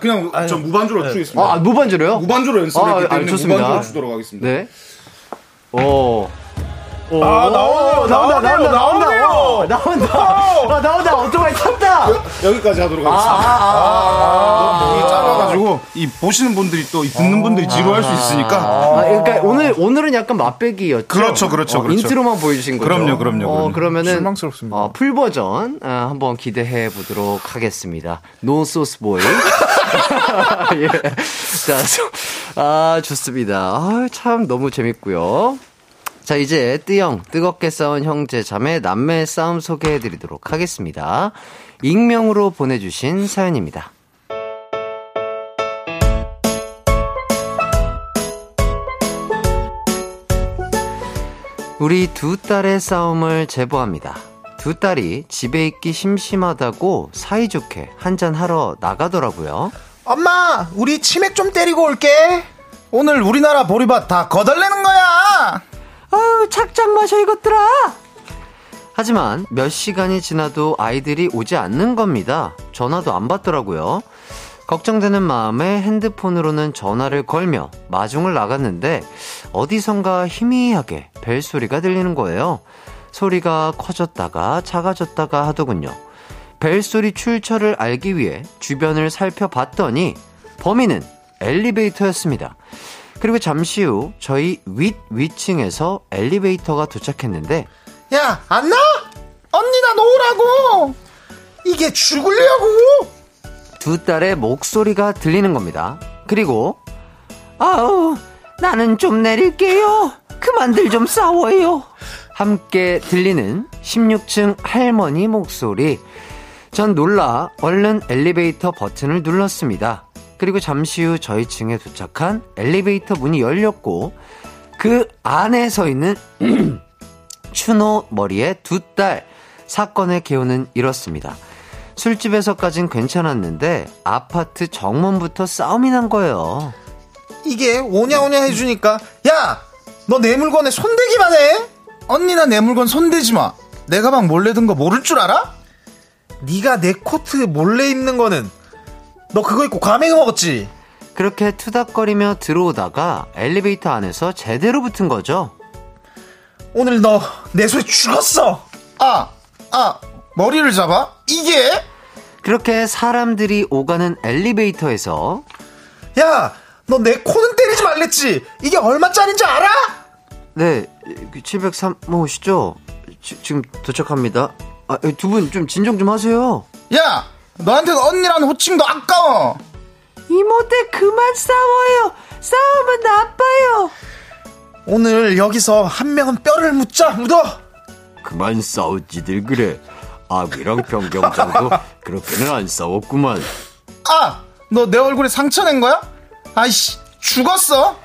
그냥 아니, 저 무반주로 추겠습니다. 무반주로요? 무반주로 연습했기 때문에 무반주로 추도록 하겠습니다. 네. 나온다. 오토바이 탔다. 여기까지 하도록 하겠습니다. 너무 짧아가지고 이 보시는 분들이 또 이 듣는 분들이 지루할 수 있으니까. 그러니까 오늘은 약간 맛배기였죠. 그렇죠. 인트로만 보여주신 거죠. 그럼요. 그러면은 실망스럽습니다. 풀 버전 한번 기대해 보도록 하겠습니다. 노소스 보이. 예. 자, 좋습니다. 참 너무 재밌고요. 자, 이제 뜨영, 뜨겁게 싸운 형제 자매 남매 싸움 소개해드리도록 하겠습니다. 익명으로 보내주신 사연입니다. 우리 두 딸의 싸움을 제보합니다. 두 딸이 집에 있기 심심하다고 사이좋게 한잔하러 나가더라고요. 엄마, 우리 치맥 좀 때리고 올게. 오늘 우리나라 보리밭 다 거덜내는 거야. 아유, 착착 마셔 이것들아. 하지만 몇 시간이 지나도 아이들이 오지 않는 겁니다. 전화도 안 받더라고요. 걱정되는 마음에 핸드폰으로는 전화를 걸며 마중을 나갔는데 어디선가 희미하게 벨소리가 들리는 거예요. 소리가 커졌다가 작아졌다가 하더군요. 벨소리 출처를 알기 위해 주변을 살펴봤더니 범인은 엘리베이터였습니다. 그리고 잠시 후 저희 위층에서 엘리베이터가 도착했는데, 야, 안나? 언니 나 놓으라고! 이게 죽으려고! 두 딸의 목소리가 들리는 겁니다. 그리고 아우, 나는 좀 내릴게요. 그만들 좀 싸워요. 함께 들리는 16층 할머니 목소리. 전 놀라 얼른 엘리베이터 버튼을 눌렀습니다. 그리고 잠시 후 저희 층에 도착한 엘리베이터 문이 열렸고 그 안에 서 있는 추노 머리의 두 딸. 사건의 개요는 이렇습니다. 술집에서까진 괜찮았는데 아파트 정문부터 싸움이 난 거예요. 이게 오냐오냐 해주니까, 야, 너 내 물건에 손대기만 해. 언니나 내 물건 손대지 마. 내 가방 몰래 든 거 모를 줄 알아? 네가 내 코트 몰래 입는 거는 너 그거 입고 과메기 먹었지? 그렇게 투닥거리며 들어오다가 엘리베이터 안에서 제대로 붙은 거죠. 오늘 너 내 소리 죽었어. 머리를 잡아? 이게? 그렇게 사람들이 오가는 엘리베이터에서, 야, 너 내 코는 때리지 말랬지? 이게 얼마짜린지 알아? 네, 703호시죠? 지금 도착합니다. 두 분 좀 진정 좀 하세요. 야, 너한테는 언니라는 호칭도 아까워. 이모들 그만 싸워요. 싸우면 나빠요. 오늘 여기서 한 명은 뼈를 묻어. 그만 싸우지들 그래. 아귀랑 변경장도 그렇게는 안 싸웠구만. 너 내 얼굴에 상처 낸 거야? 아이씨, 죽었어.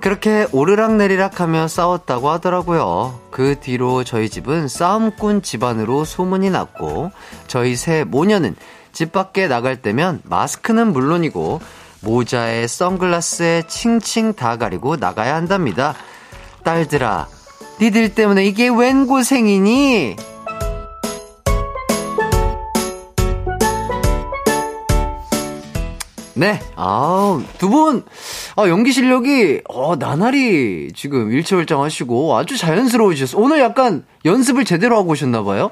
그렇게 오르락내리락하며 싸웠다고 하더라고요. 그 뒤로 저희 집은 싸움꾼 집안으로 소문이 났고 저희 세 모녀는 집 밖에 나갈 때면 마스크는 물론이고 모자에 선글라스에 칭칭 다 가리고 나가야 한답니다. 딸들아, 니들 때문에 이게 웬 고생이니? 네, 두 분, 연기 실력이, 나날이 지금 일취월장 하시고 아주 자연스러우셨어요. 오늘 약간 연습을 제대로 하고 오셨나봐요?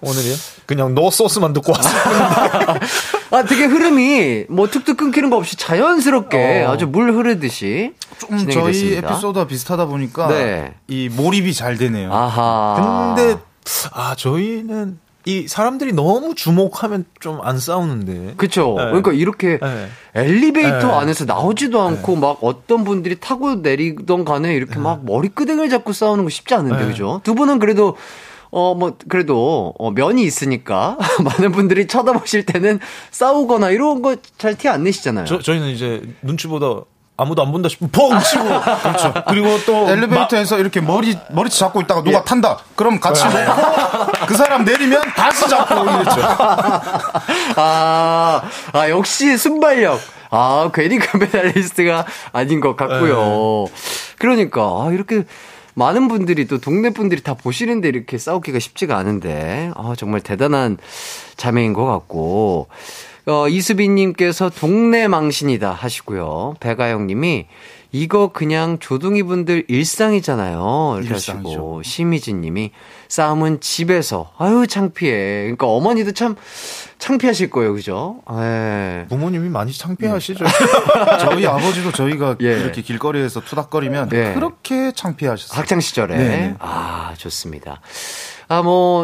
오늘이요? 그냥 노 소스만 듣고 왔어요. 되게 흐름이 뭐 툭툭 끊기는 거 없이 자연스럽게 아주 물 흐르듯이. 좀 진행이 저희 됐습니다. 에피소드와 비슷하다 보니까 네. 이 몰입이 잘 되네요. 아하. 근데, 저희는 이 사람들이 너무 주목하면 좀 안 싸우는데. 그쵸. 네. 그러니까 이렇게 네. 엘리베이터 네. 안에서 나오지도 않고 네. 막 어떤 분들이 타고 내리던 간에 이렇게 네. 막 머리끄댕을 잡고 싸우는 거 쉽지 않은데, 네. 그죠? 두 분은 그래도 면이 있으니까, 많은 분들이 쳐다보실 때는 싸우거나 이런 거 잘 티 안 내시잖아요. 저희는 이제 눈치보다 아무도 안 본다 싶으면 펑 치고. 그렇죠. 그리고 또. 엘리베이터에서 이렇게 머리치 잡고 있다가 누가 탄다. 그럼 같이 그 사람 내리면 다시 잡고 이랬죠. 역시 순발력. 괜히 그 메달리스트가 아닌 것 같고요. 그러니까, 이렇게. 많은 분들이 또 동네 분들이 다 보시는데 이렇게 싸우기가 쉽지가 않은데 정말 대단한 자매인 것 같고 이수빈님께서 동네 망신이다 하시고요. 배가영님이 이거 그냥 조둥이 분들 일상이잖아요. 이렇게 일상이죠. 하시고 심희진님이 싸움은 집에서 창피해. 그러니까 어머니도 참 창피하실 거예요, 그죠? 예. 부모님이 많이 창피하시죠. 저희 아버지도 저희가 이렇게 길거리에서 투닥거리면 그렇게 창피하셨어요. 학창 시절에. 네네. 좋습니다.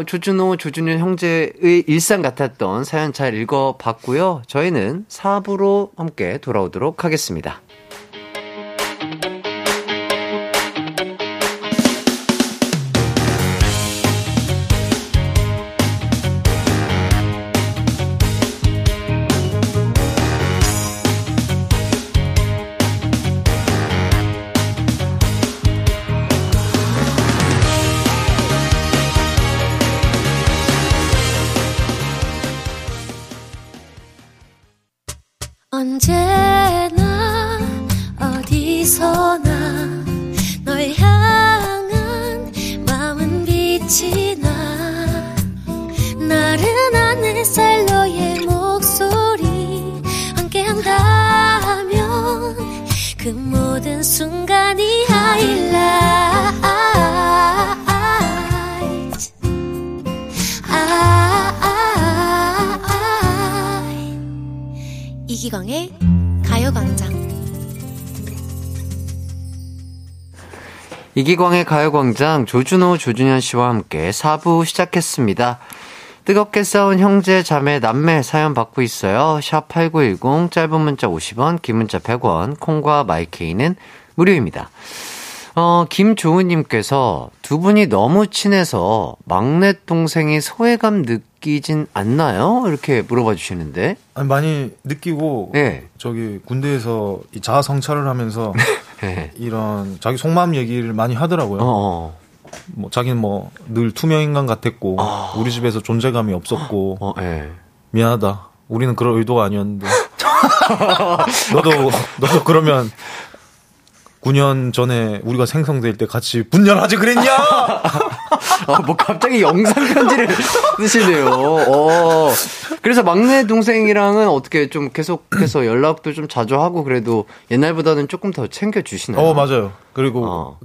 조준호, 조준현 형제의 일상 같았던 사연 잘 읽어봤고요. 저희는 4부로 함께 돌아오도록 하겠습니다. 언제나 어디서나 널 향한 마음은 빛이 나 나른한 햇살 너의 목소리 함께한다면 그 모든 순간이 하이라이트 이기광의 가요광장. 이기광의 가요광장 조준호, 조준현 씨와 함께 4부 시작했습니다. 뜨겁게 싸운 형제, 자매, 남매 사연 받고 있어요. 샵8910 짧은 문자 50원, 긴 문자 100원, 콩과 마이케이는 무료입니다. 김조은님께서 두 분이 너무 친해서 막내 동생이 소외감 느끼진 않나요? 이렇게 물어봐 주시는데. 많이 느끼고, 저기, 군대에서 이 자아 성찰을 하면서 이런 자기 속마음 얘기를 많이 하더라고요. 자기는 늘 투명인간 같았고, 우리 집에서 존재감이 없었고, 미안하다. 우리는 그럴 의도가 아니었는데. 너도 그러면. 9년 전에 우리가 생성될 때 같이 분열하지 그랬냐? 갑자기 영상 편지를 쓰시네요. 그래서 막내 동생이랑은 어떻게 좀 계속해서 연락도 좀 자주 하고 그래도 옛날보다는 조금 더 챙겨주시나요? 맞아요. 그리고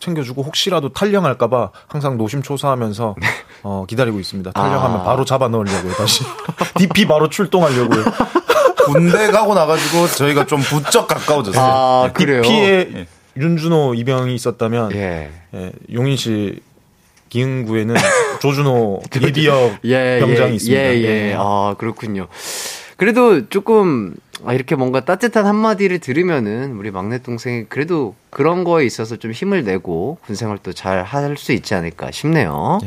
챙겨주고 혹시라도 탈령할까봐 항상 노심초사하면서 기다리고 있습니다. 탈령하면 바로 잡아 넣으려고요, 다시. DP 바로 출동하려고요. 군대 가고 나가지고 저희가 좀 부쩍 가까워졌어요. 그래요? DP에 윤준호 입영이 있었다면 용인시 기흥구에는 조준호 예비역 병장이 있습니다. 그렇군요. 그래도 조금 이렇게 뭔가 따뜻한 한마디를 들으면은 우리 막내 동생이 그래도 그런 거에 있어서 좀 힘을 내고 군생활도 잘 할 수 있지 않을까 싶네요.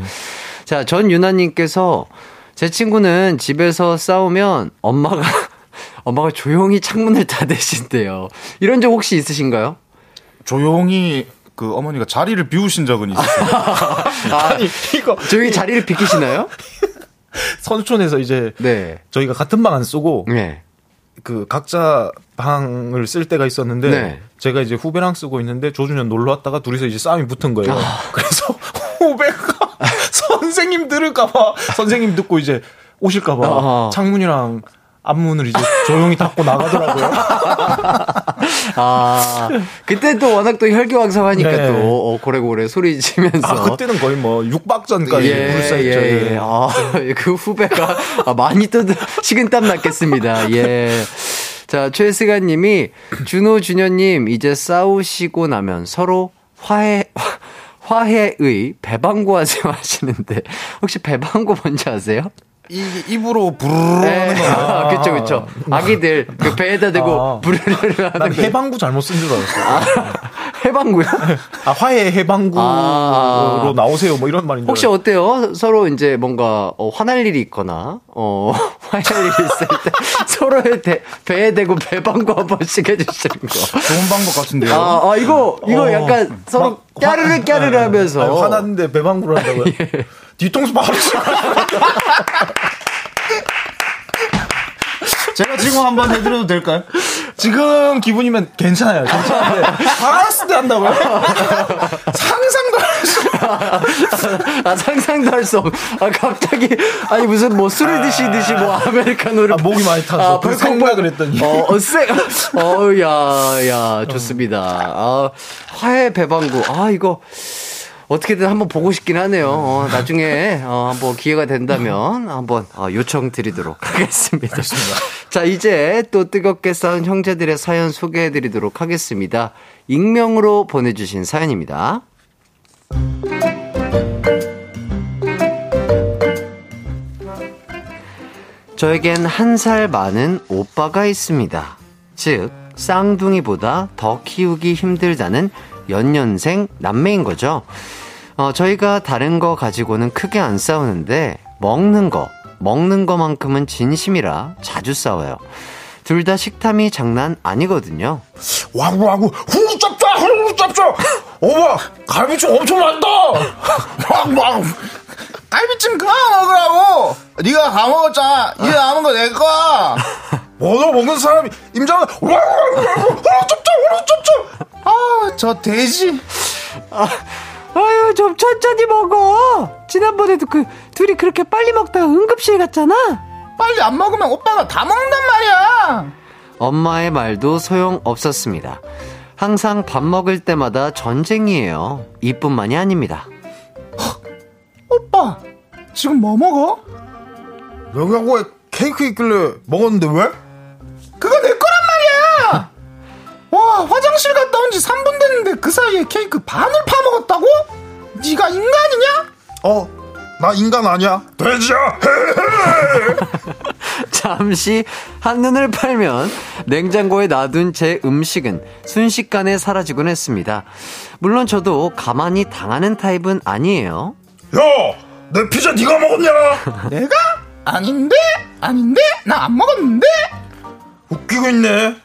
자, 전유나님께서 제 친구는 집에서 싸우면 엄마가 조용히 창문을 닫으신대요. 이런 적 혹시 있으신가요? 조용히 그 어머니가 자리를 비우신 적은 있어요. 아니 이거 조용히 자리를 비키시나요? 선촌에서 이제 저희가 같은 방 안 쓰고 그 각자 방을 쓸 때가 있었는데 네. 제가 이제 후배랑 쓰고 있는데 조준현 놀러 왔다가 둘이서 이제 싸움이 붙은 거예요. 아. 그래서 후배가 선생님 들을까봐 선생님 듣고 이제 오실까봐 창문이랑 앞문을 이제 조용히 닫고 나가더라고요. 아 그때 또 워낙 또 혈기왕성하니까 네. 또 고래고래 소리 지면서 아 그때는 거의 뭐 6박전까지 불사했죠. 예. 아, 그 후배가 많이 또 식은땀 났겠습니다. 예. 자 최승아님이 준호 준현님 이제 싸우시고 나면 서로 화해의 배방구하지 마시는데 혹시 배방구 뭔지 아세요? 입으로 부르르 하는 거야. 그쵸, 그쵸. 아기들, 그 배에다 대고 부르르 하는 거. 해방구 잘못 쓴 줄 알았어. 아, 해방구요? 아, 화해 해방구로 나오세요. 뭐 이런 말인데. 혹시 어때요? 서로 이제 뭔가, 화날 일이 있거나, 화해할 일이 있을 때, 서로의 배에 대고 배방구 한 번씩 해주시는 거. 좋은 방법 같은데요? 아, 이거 약간 서로 깨르르 하면서. 아니, 화났는데 배방구를 한다고요? 예. 뒤통수 바로 제가 지금 한번 해드려도 될까요? 지금 기분이면 괜찮아요. 괜찮은데 알았을 때 한다고요? 상상도 할 수 상상도 할 수 갑자기 아니 무슨 뭐 술을 드시듯이 뭐 아메리카노를 목이 많이 타서 벌컥벌컥 그랬더니 어야 좋습니다. 아 화해 배방구 이거 어떻게든 한번 보고 싶긴 하네요. 나중에 한번 기회가 된다면 한번 요청드리도록 하겠습니다. 알겠습니다. 자, 이제 또 뜨겁게 싸운 형제들의 사연 소개해드리도록 하겠습니다. 익명으로 보내주신 사연입니다. 저에겐 한 살 많은 오빠가 있습니다. 즉 쌍둥이보다 더 키우기 힘들다는 연년생 남매인 거죠. 저희가 다른 거 가지고는 크게 안 싸우는데 먹는 거만큼은 진심이라 자주 싸워요. 둘 다 식탐이 장난 아니거든요. 와구와구 후루짭짭 오빠 갈비찜 엄청 많다. 와구와구 갈비찜 그만 먹으라고. 네가 다 먹었잖아. 이제 남은 거 내 거야. 너 먹는 사람이 임자는 와구와구 후루짭짭 저 돼지. 아유 좀 천천히 먹어. 지난번에도 그 둘이 그렇게 빨리 먹다가 응급실 갔잖아. 빨리 안 먹으면 오빠가 다 먹는단 말이야. 엄마의 말도 소용없었습니다. 항상 밥 먹을 때마다 전쟁이에요. 이뿐만이 아닙니다. 오빠 지금 뭐 먹어? 냉장고에 케이크 있길래 먹었는데 왜? 그거 내 거란 말이야. 와 화장실 갔다 온 지 3분 됐는데 그 사이에 케이크 반을 파먹었다고? 네가 인간이냐? 나 인간 아니야. 돼지야. 잠시 한눈을 팔면 냉장고에 놔둔 제 음식은 순식간에 사라지곤 했습니다. 물론 저도 가만히 당하는 타입은 아니에요. 야 내 피자 네가 먹었냐? 내가? 아닌데? 나 안 먹었는데? 웃기고 있네.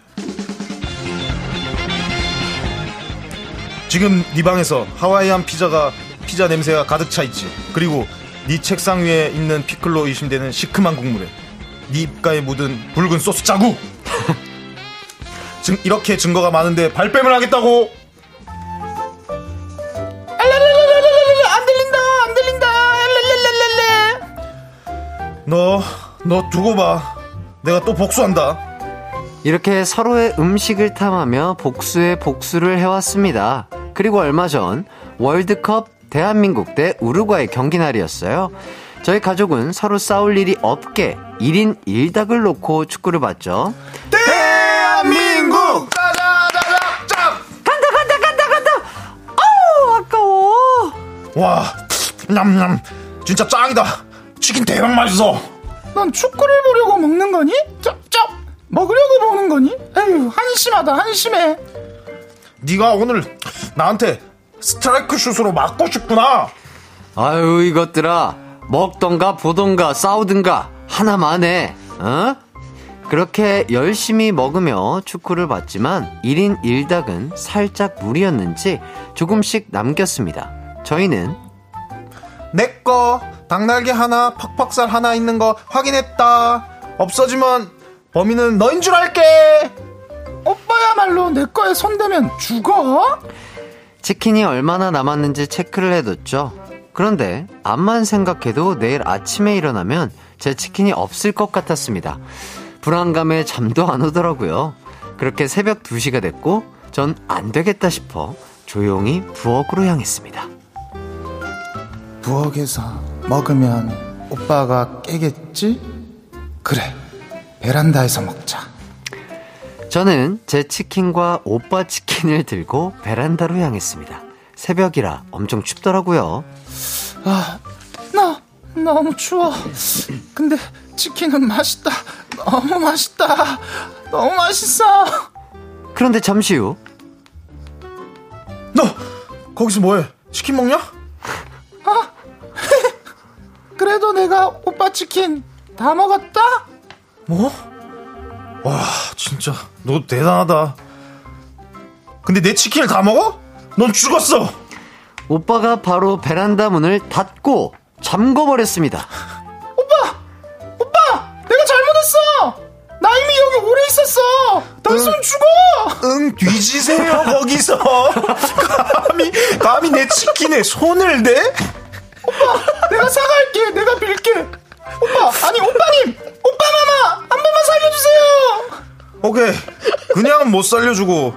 지금 네 방에서 하와이안 피자 냄새가 가득 차 있지. 그리고 네 책상 위에 있는 피클로 의심되는 시큼한 국물에 네 입가에 묻은 붉은 소스 자국. 이렇게 증거가 많은데 발뺌을 하겠다고? 안 들린다. 너 두고 봐. 내가 또 복수한다. 이렇게 서로의 음식을 탐하며 복수에 복수를 해왔습니다. 그리고 얼마 전 월드컵 대한민국 대 우루과이 경기 날이었어요. 저희 가족은 서로 싸울 일이 없게 1인 1닭을 놓고 축구를 봤죠. 대한민국! 짜자자자자! 간다! 어우 아까워! 와 냠냠 진짜 짱이다. 치킨 대박 맛있어. 넌 축구를 보려고 먹는 거니? 쩝쩝 먹으려고 보는 거니? 에휴 한심해. 네가 오늘 나한테 스트라이크 슛으로 맞고 싶구나. 아유 이것들아 먹던가 보던가 싸우든가 하나만 해. 그렇게 열심히 먹으며 축구를 봤지만 1인 1닭은 살짝 무리였는지 조금씩 남겼습니다. 저희는 내 거 닭날개 하나 팍팍살 하나 있는 거 확인했다. 없어지면 범인은 너인 줄 알게. 오빠야말로 내 거에 손대면 죽어? 치킨이 얼마나 남았는지 체크를 해뒀죠. 그런데 앞만 생각해도 내일 아침에 일어나면 제 치킨이 없을 것 같았습니다. 불안감에 잠도 안 오더라고요. 그렇게 새벽 2시가 됐고 전 안 되겠다 싶어 조용히 부엌으로 향했습니다. 부엌에서 먹으면 오빠가 깨겠지? 그래, 베란다에서 먹자. 저는 제 치킨과 오빠 치킨을 들고 베란다로 향했습니다. 새벽이라 엄청 춥더라고요. 아, 나 너무 추워. 근데 치킨은 맛있다. 너무 맛있다. 너무 맛있어. 그런데 잠시 후. 너 거기서 뭐해? 치킨 먹냐? 아, 그래도 내가 오빠 치킨 다 먹었다? 뭐? 와, 진짜 너 대단하다. 근데 내 치킨을 다 먹어? 넌 죽었어. 오빠가 바로 베란다 문을 닫고 잠궈버렸습니다. 오빠! 내가 잘못했어! 나 이미 여기 오래 있었어! 당신은 죽어! 응, 뒤지세요, 거기서! 감히 내 치킨에 손을 대? 오빠, 내가 사과할게! 내가 빌게! 오빠, 아니, 오빠님! 오빠마마! 한 번만 살려주세요! 오케이, 그냥 못 살려주고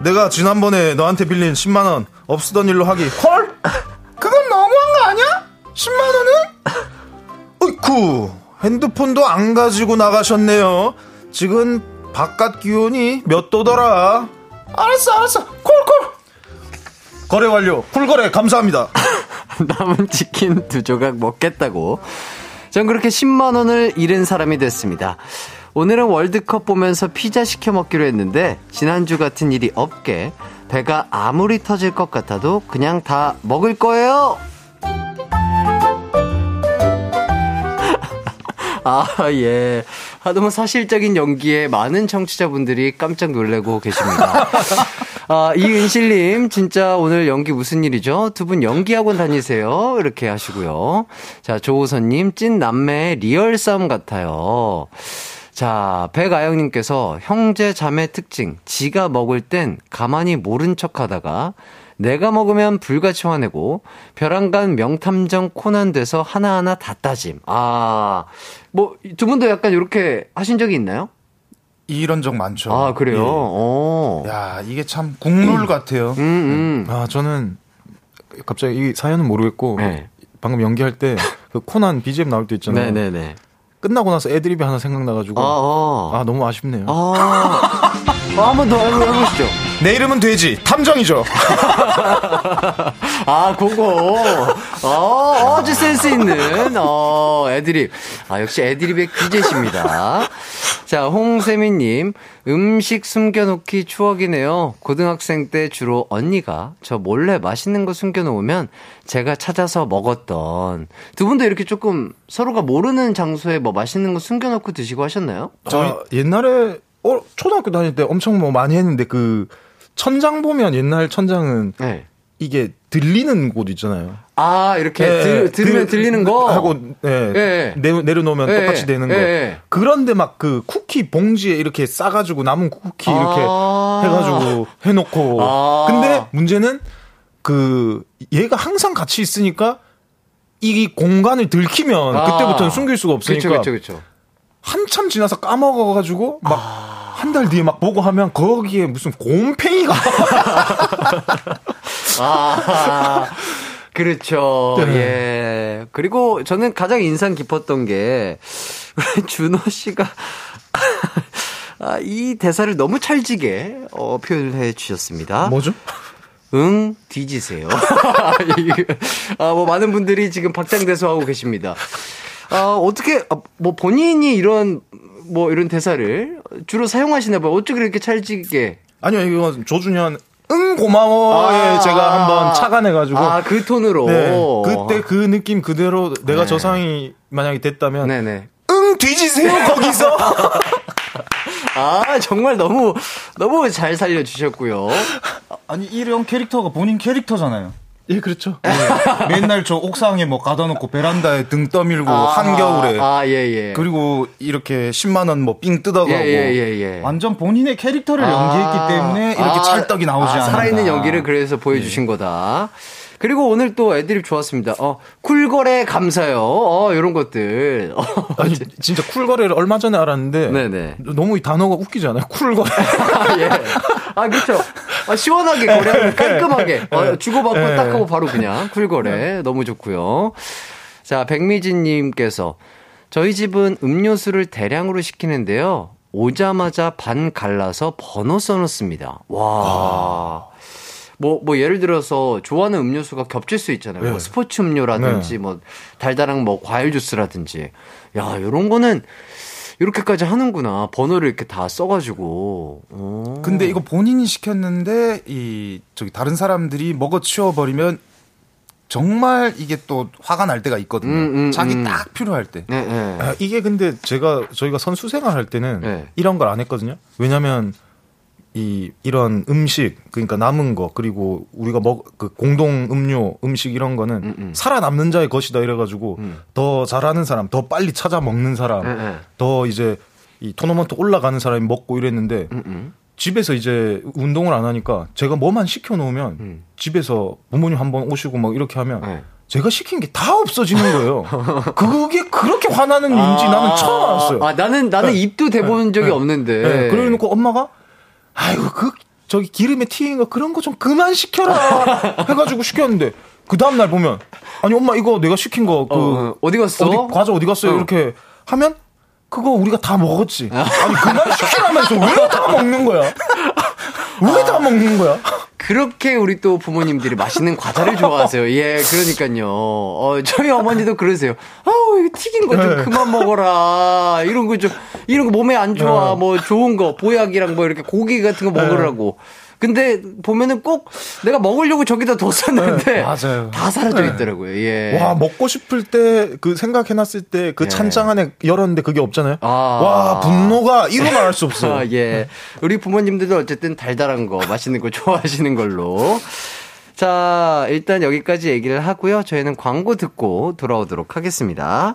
내가 지난번에 너한테 빌린 10만원 없으던 일로 하기. 헐? 그건 너무한 거 아니야? 10만원은? 어이쿠, 핸드폰도 안 가지고 나가셨네요. 지금 바깥 기온이 몇 도더라? 알았어, 콜. 거래 완료. 풀거래 감사합니다. 남은 치킨 2조각 먹겠다고 전 그렇게 10만원을 잃은 사람이 됐습니다. 오늘은 월드컵 보면서 피자 시켜 먹기로 했는데 지난주 같은 일이 없게 배가 아무리 터질 것 같아도 그냥 다 먹을 거예요. 아, 예. 너무 사실적인 연기에 많은 청취자분들이 깜짝 놀라고 계십니다. 아, 이은실님, 진짜 오늘 연기 무슨 일이죠? 두 분 연기학원 다니세요? 이렇게 하시고요. 자, 조호선님, 찐 남매의 리얼 싸움 같아요. 자, 백아영님께서 형제 자매 특징, 지가 먹을 땐 가만히 모른 척하다가 내가 먹으면 불같이 화내고 별안간 명탐정 코난 돼서 하나하나 다 따짐. 아, 뭐 두 분도 약간 이렇게 하신 적이 있나요? 이런 적 많죠. 아, 그래요? 예. 오. 야, 이게 참 국룰 같아요. 아, 저는 갑자기 이 사연은 모르겠고, 네. 방금 연기할 때 그 코난 BGM 나올 때 있잖아요. 네네네. 끝나고 나서 애드립이 하나 생각나가지고 아, 너무 아쉽네요. 한 번 더 해보시죠. 내 이름은 돼지 탐정이죠. 아, 그거 아주 센스 있는 애드립. 아, 역시 애드립의 귀재십니다. 자, 홍세민님, 음식 숨겨놓기 추억이네요. 고등학생 때 주로 언니가 저 몰래 맛있는 거 숨겨놓으면 제가 찾아서 먹었던. 두 분도 이렇게 조금 서로가 모르는 장소에 뭐 맛있는 거 숨겨놓고 드시고 하셨나요? 저 옛날에 초등학교 다닐 때 엄청 뭐 많이 했는데, 그 천장 보면 옛날 천장은 네. 이게 들리는 곳 있잖아요. 아, 이렇게 네, 들으면 들리는 거 하고 네, 네. 내려놓으면 네. 똑같이 되는 거. 네. 그런데 막 그 쿠키 봉지에 이렇게 싸가지고 남은 쿠키 이렇게 해가지고 해놓고. 근데 문제는 그 얘가 항상 같이 있으니까 이 공간을 들키면 그때부터는 숨길 수가 없으니까. 그렇죠. 한참 지나서 까먹어가지고 막 한 달 뒤에 막 보고 하면 거기에 무슨 곰팽이가. 그렇죠. 네. 예. 그리고 저는 가장 인상 깊었던 게 준호 씨가 이 대사를 너무 찰지게 표현해 주셨습니다. 뭐죠? 응, 뒤지세요. 뭐 많은 분들이 지금 박장대소하고 계십니다. 어떻게, 뭐, 본인이 이런 대사를 주로 사용하시나 봐요. 어떻게 이렇게 찰지게. 아니요, 이건 조준현, 응, 고마워에 제가 한번 착안해가지고. 아, 그 톤으로. 네, 그때 그 느낌 그대로 내가 네. 저 상황이 만약에 됐다면. 네네. 응, 뒤지세요, 거기서! 아, 정말 너무 잘 살려주셨고요. 아니, 이런 캐릭터가 본인 캐릭터잖아요. 예, 그렇죠. 네. 맨날 저 옥상에 뭐 가둬놓고 베란다에 등 떠밀고 한겨울에. 아, 예, 예. 그리고 이렇게 10만 원 뭐 삥 뜯어가고. 예, 예, 예. 완전 본인의 캐릭터를 연기했기 때문에 이렇게 찰떡이 나오지 않는다. 살아있는 연기를 그래서 보여주신 거다. 그리고 오늘 또 애드립 좋았습니다. 쿨거래 감사요. 요런 것들. 아니, 진짜 쿨거래를 얼마 전에 알았는데. 네네. 너무 이 단어가 웃기지 않아요? 쿨거래. 예. 아, 그렇죠. 시원하게 거래하면 깔끔하게. 주고받고 딱 하고 바로 그냥 쿨거래. 너무 좋고요. 자, 백미진님께서 저희 집은 음료수를 대량으로 시키는데요. 오자마자 반 갈라서 번호 써놓습니다. 와. 뭐 예를 들어서 좋아하는 음료수가 겹칠 수 있잖아요. 네. 뭐 스포츠 음료라든지 네. 뭐 달달한 뭐 과일 주스라든지. 야, 요런 거는 이렇게까지 하는구나. 번호를 이렇게 다 써가지고. 오. 근데 이거 본인이 시켰는데 다른 사람들이 먹어 치워버리면 정말 이게 또 화가 날 때가 있거든요. 자기 딱 필요할 때. 네, 네. 아, 이게 근데 저희가 선수 생활할 때는 네. 이런 걸 안 했거든요. 왜냐하면. 이런 음식, 그러니까 남은 거, 그리고 우리가 그 공동 음료, 음식 이런 거는 살아남는 자의 것이다 이래가지고 더 잘하는 사람, 더 빨리 찾아 먹는 사람, 더 이제 이 토너먼트 올라가는 사람이 먹고 이랬는데 집에서 이제 운동을 안 하니까 제가 뭐만 시켜놓으면 집에서 부모님 한번 오시고 막 이렇게 하면 제가 시킨 게 다 없어지는 거예요. 그게 그렇게 화나는 일인지 나는 처음 알았어요. 아, 나는 입도 대본 적이 없는데. 네, 그래놓고 엄마가 아이고 저기 기름에 튀긴 거 그런 거 좀 그만 시켜라 해가지고 시켰는데 그 다음 날 보면 아니 엄마 이거 내가 시킨 거 어디 갔어? 과자 어디 갔어요? 이렇게 하면 그거 우리가 다 먹었지. 아니 그만 시키라면서 왜 다 먹는 거야? 왜 다 먹는 거야? 그렇게 우리 또 부모님들이 맛있는 과자를 좋아하세요. 예, 그러니까요. 저희 어머니도 그러세요. 아우, 이거 튀긴 거 좀 그만 먹어라. 이런 거 몸에 안 좋아. 뭐 좋은 거, 보약이랑 뭐 이렇게 고기 같은 거 먹으라고. 근데 보면은 꼭 내가 먹으려고 저기다 뒀었는데 맞아요. 다 사라져 있더라고요. 예. 와, 먹고 싶을 때 그 생각해놨을 때 그 찬장 안에 열었는데 그게 없잖아요. 와, 분노가 이루 말할 수 없어. 예. 우리 부모님들도 어쨌든 달달한 거, 맛있는 거 좋아하시는 걸로. 자, 일단 여기까지 얘기를 하고요. 저희는 광고 듣고 돌아오도록 하겠습니다.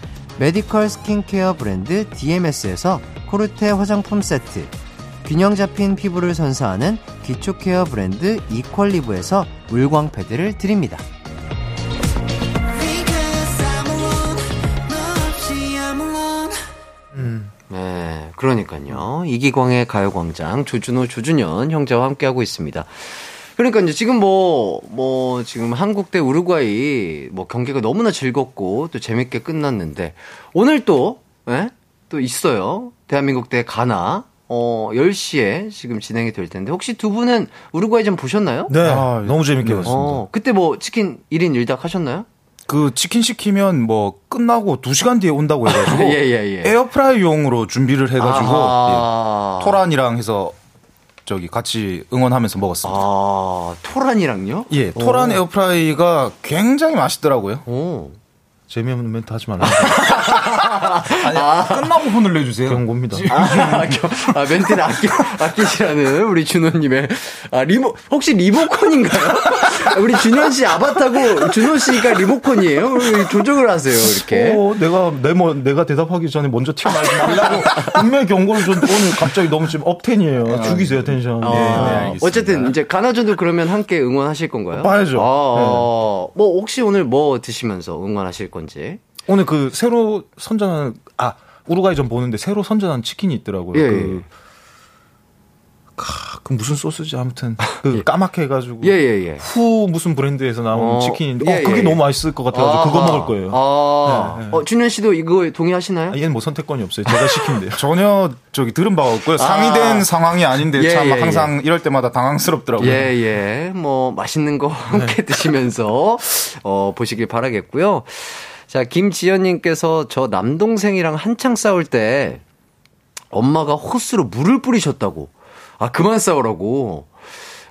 메디컬 스킨케어 브랜드 DMS에서 코르테 화장품 세트, 균형 잡힌 피부를 선사하는 기초케어 브랜드 이퀄리브에서 물광 패드를 드립니다. 네, 그러니까요. 이기광의 가요광장 조준호, 조준현 형제와 함께하고 있습니다. 그러니까 이제 지금 지금 한국 대 우루과이 경기가 너무나 즐겁고 또 재밌게 끝났는데 오늘 또 있어요. 대한민국 대 가나. 10시에 지금 진행이 될 텐데 혹시 두 분은 우루과이전 보셨나요? 네. 아, 너무 재밌게 봤습니다. 그때 치킨 1인 1닭 하셨나요? 그 치킨 시키면 끝나고 2시간 뒤에 온다고 해가지고 예. 에어프라이용으로 준비를 해가지고 토란이랑 해서 같이 응원하면서 먹었습니다. 토란이랑요? 예, 토란 에어프라이가 굉장히 맛있더라고요. 재미없는 멘트 하지 말라고. 아니, 끝나고 혼을 내주세요. 그런 겁니다. 멘트를 아끼시라는 우리 준호님의. 아, 혹시 리모컨인가요? 우리 준현 씨 아바타고 준호 씨가 리모컨이에요? 조정을 하세요, 이렇게. 내가 대답하기 전에 먼저 튀어나오지 말라고. 분명히 경고를 줬는데 오늘 갑자기 너무 지금 업텐이에요. 죽이세요, 텐션. 네, 네, 어쨌든, 이제 가나전도 그러면 함께 응원하실 건가요? 봐야죠. 네. 뭐, 혹시 오늘 뭐 드시면서 응원하실 건가요? 오늘 그 새로 선전한 우루과이전 보는데 새로 선전한 치킨이 있더라고요. 예, 그 무슨 소스지 아무튼 그 까맣게 해가지고 후 무슨 브랜드에서 나온 치킨인데 그게 너무 맛있을 것 같아가지고 그거 먹을 거예요. 준현 씨도 이거 동의하시나요? 얘는 뭐 선택권이 없어요. 제가 시킨대요. 전혀 들은 바가 없고요. 상의된 상황이 아닌데 항상 이럴 때마다 당황스럽더라고요. 뭐 맛있는 거 함께 드시면서 보시길 바라겠고요. 자, 김지연님께서 저 남동생이랑 한창 싸울 때 엄마가 호스로 물을 뿌리셨다고. 아, 그만 싸우라고.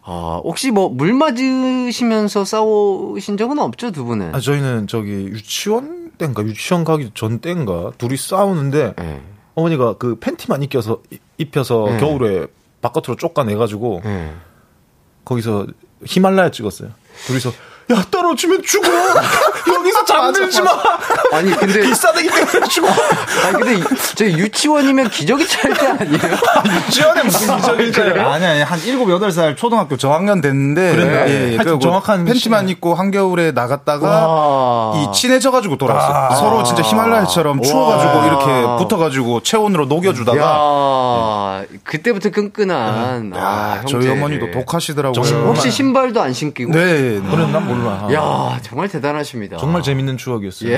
아, 혹시 뭐 물 맞으시면서 싸우신 적은 없죠, 두 분은? 아, 저희는 유치원 때인가, 유치원 가기 전 때인가 둘이 싸우는데 어머니가 그 팬티만 입혀서 겨울에 바깥으로 쫓아내가지고 거기서 히말라야 찍었어요. 둘이서. 야, 떨어지면 죽어! 여기서 잠들지 마! 아니, 근데. 비싸다기 때문에 죽어! 아니, 근데, 저희 유치원이면 기저귀 찰 때 아니에요? 유치원에 무슨 기저귀 차요? 아니, 한 7, 8살 초등학교 저학년 됐는데. 그래, 정확한. 팬티만 입고 한겨울에 나갔다가, 친해져가지고 돌아왔어요. 서로 진짜 히말라야처럼 추워가지고 이렇게 붙어가지고 체온으로 녹여주다가. 그때부터 끈끈한. 저희 어머니도 독하시더라고요. 혹시 신발도 안 신기고? 네. 그런 난 몰라. 야, 정말 대단하십니다. 정말 재밌는 추억이었어요.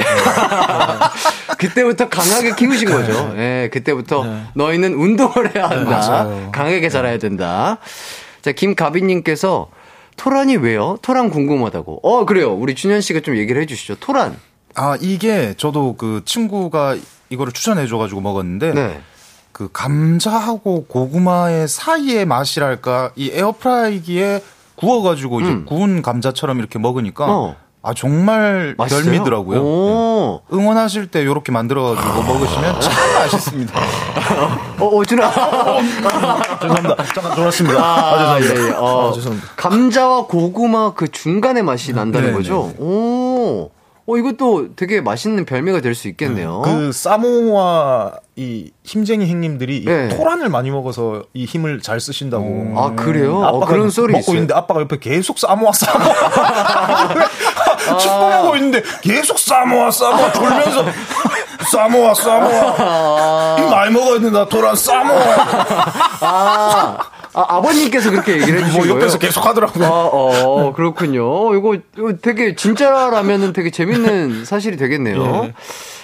그때부터 강하게 키우신 거죠. 그때부터 너희는 운동을 해야 한다. 강하게 자라야 된다. 자, 김가빈님께서 토란이 왜요? 토란 궁금하다고. 그래요. 우리 준현 씨가 좀 얘기를 해주시죠. 토란. 이게 저도 그 친구가 이거를 추천해줘가지고 먹었는데. 네. 그 감자하고 고구마의 사이의 맛이랄까. 이 에어프라이기에 구워가지고 이제 구운 감자처럼 이렇게 먹으니까 정말 맛있어요? 별미더라고요. 응원하실 때 이렇게 만들어가지고 먹으시면 참 맛있습니다. 준아. 죄송합니다. 잠깐 졸았습니다. 죄송합니다. 예. 죄송합니다. 감자와 고구마 그 중간의 맛이 난다는 거죠? 네. 이것도 되게 맛있는 별미가 될 수 있겠네요. 그 사모와 이 힘쟁이 형님들이 이 토란을 많이 먹어서 이 힘을 잘 쓰신다고. 그래요? 그런 소리 먹고 있는데 아빠가 옆에 계속 사모와 축구하고 있는데 계속 사모와 돌면서 사모와 힘 많이 먹어야 된다 토란 사모와. 아버님께서 그렇게 얘기를 해주신 거예요? 옆에서 계속 하더라고요. 그렇군요. 이거 되게 진짜라면은 되게 재밌는 사실이 되겠네요. 예.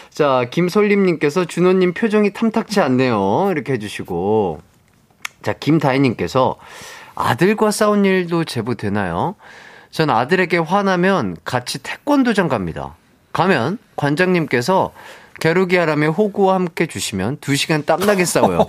자, 김솔림님께서 준호님 표정이 탐탁치 않네요. 이렇게 해주시고. 자, 김다희님께서 아들과 싸운 일도 제보 되나요? 전 아들에게 화나면 같이 태권도장 갑니다. 가면 관장님께서 겨루기 하라며 호구와 함께 주시면 2시간 땀나게 싸워요.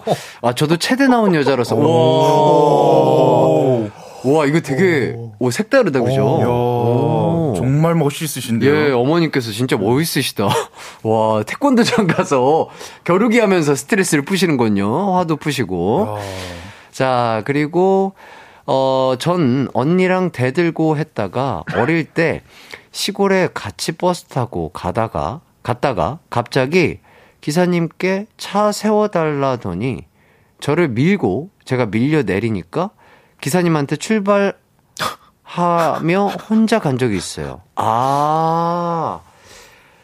저도 체대 나온 여자라서. 와, 이거 되게 색다르다, 그죠? 정말 멋있으신데요. 예, 어머님께서 진짜 멋있으시다. 와, 태권도장 가서 겨루기 하면서 스트레스를 푸시는군요. 화도 푸시고. 자, 그리고 전 언니랑 대들고 했다가 어릴 때 시골에 같이 버스 타고 갔다가 갑자기 기사님께 차 세워달라더니 저를 밀고 제가 밀려 내리니까 기사님한테 출발하며 혼자 간 적이 있어요.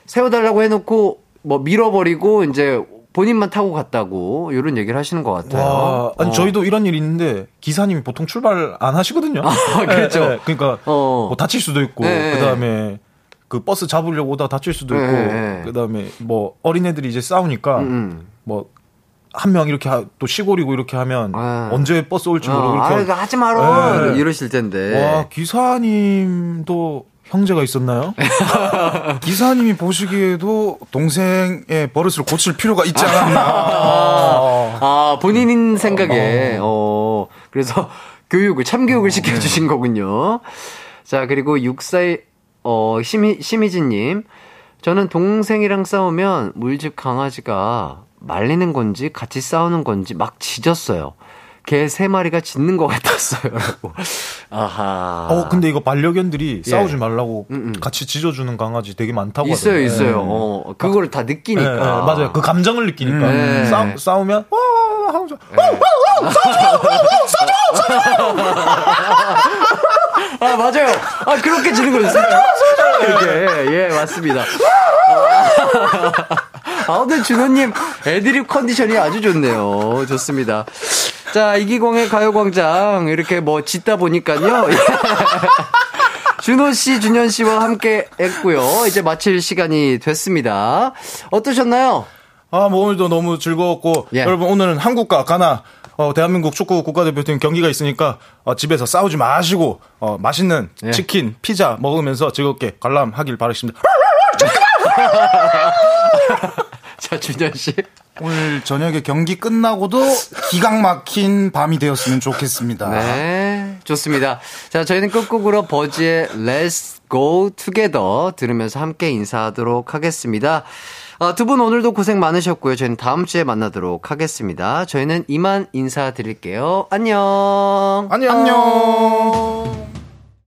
세워달라고 해놓고 뭐 밀어버리고 이제 본인만 타고 갔다고 이런 얘기를 하시는 것 같아요. 저희도 이런 일이 있는데 기사님이 보통 출발 안 하시거든요. 그렇죠. 그러니까 뭐 다칠 수도 있고 그다음에 그 버스 잡으려고 오다 다칠 수도 있고 그다음에 뭐 어린애들이 이제 싸우니까 뭐 한 명 이렇게 또 시골이고 이렇게 하면 언제 버스 올지 모르고 이렇게 하지 마라 이러실 텐데. 와, 기사님도 형제가 있었나요? 기사님이 보시기에도 동생의 버릇을 고칠 필요가 있지 않았나. 본인 생각에 그래서 참교육을 시켜주신 거군요. 자, 그리고 심희진님, 저는 동생이랑 싸우면 물집 강아지가 말리는 건지 같이 싸우는 건지 막 짖었어요. 개 3마리가 짖는 것 같았어요. 아하. 근데 이거 반려견들이 싸우지 말라고 같이 짖어주는 강아지 되게 많다고 하더라고요. 있어요. 그거를 다 느끼니까. 네, 맞아요. 그 감정을 느끼니까. 싸우면 싸우죠. 아, 맞아요. 아, 그렇게 지는 거죠. 예, 맞습니다. 아, 오늘 준호님 애드립 컨디션이 아주 좋네요. 좋습니다. 자, 이기광의 가요광장. 이렇게 뭐 짓다 보니까요. 준호 씨, 준현 씨와 함께 했고요. 이제 마칠 시간이 됐습니다. 어떠셨나요? 아, 뭐 오늘도 너무 즐거웠고. 예. 여러분, 오늘은 한국과 가나, 대한민국 축구 국가대표팀 경기가 있으니까 집에서 싸우지 마시고 맛있는 치킨, 피자 먹으면서 즐겁게 관람하길 바라겠습니다. 자, 준현 씨. 오늘 저녁에 경기 끝나고도 기강 막힌 밤이 되었으면 좋겠습니다. 네, 좋습니다. 자, 저희는 끝곡으로 버즈의 Let's Go Together 들으면서 함께 인사하도록 하겠습니다. 두 분 오늘도 고생 많으셨고요. 저희는 다음 주에 만나도록 하겠습니다. 저희는 이만 인사드릴게요. 안녕. 안녕. 안녕.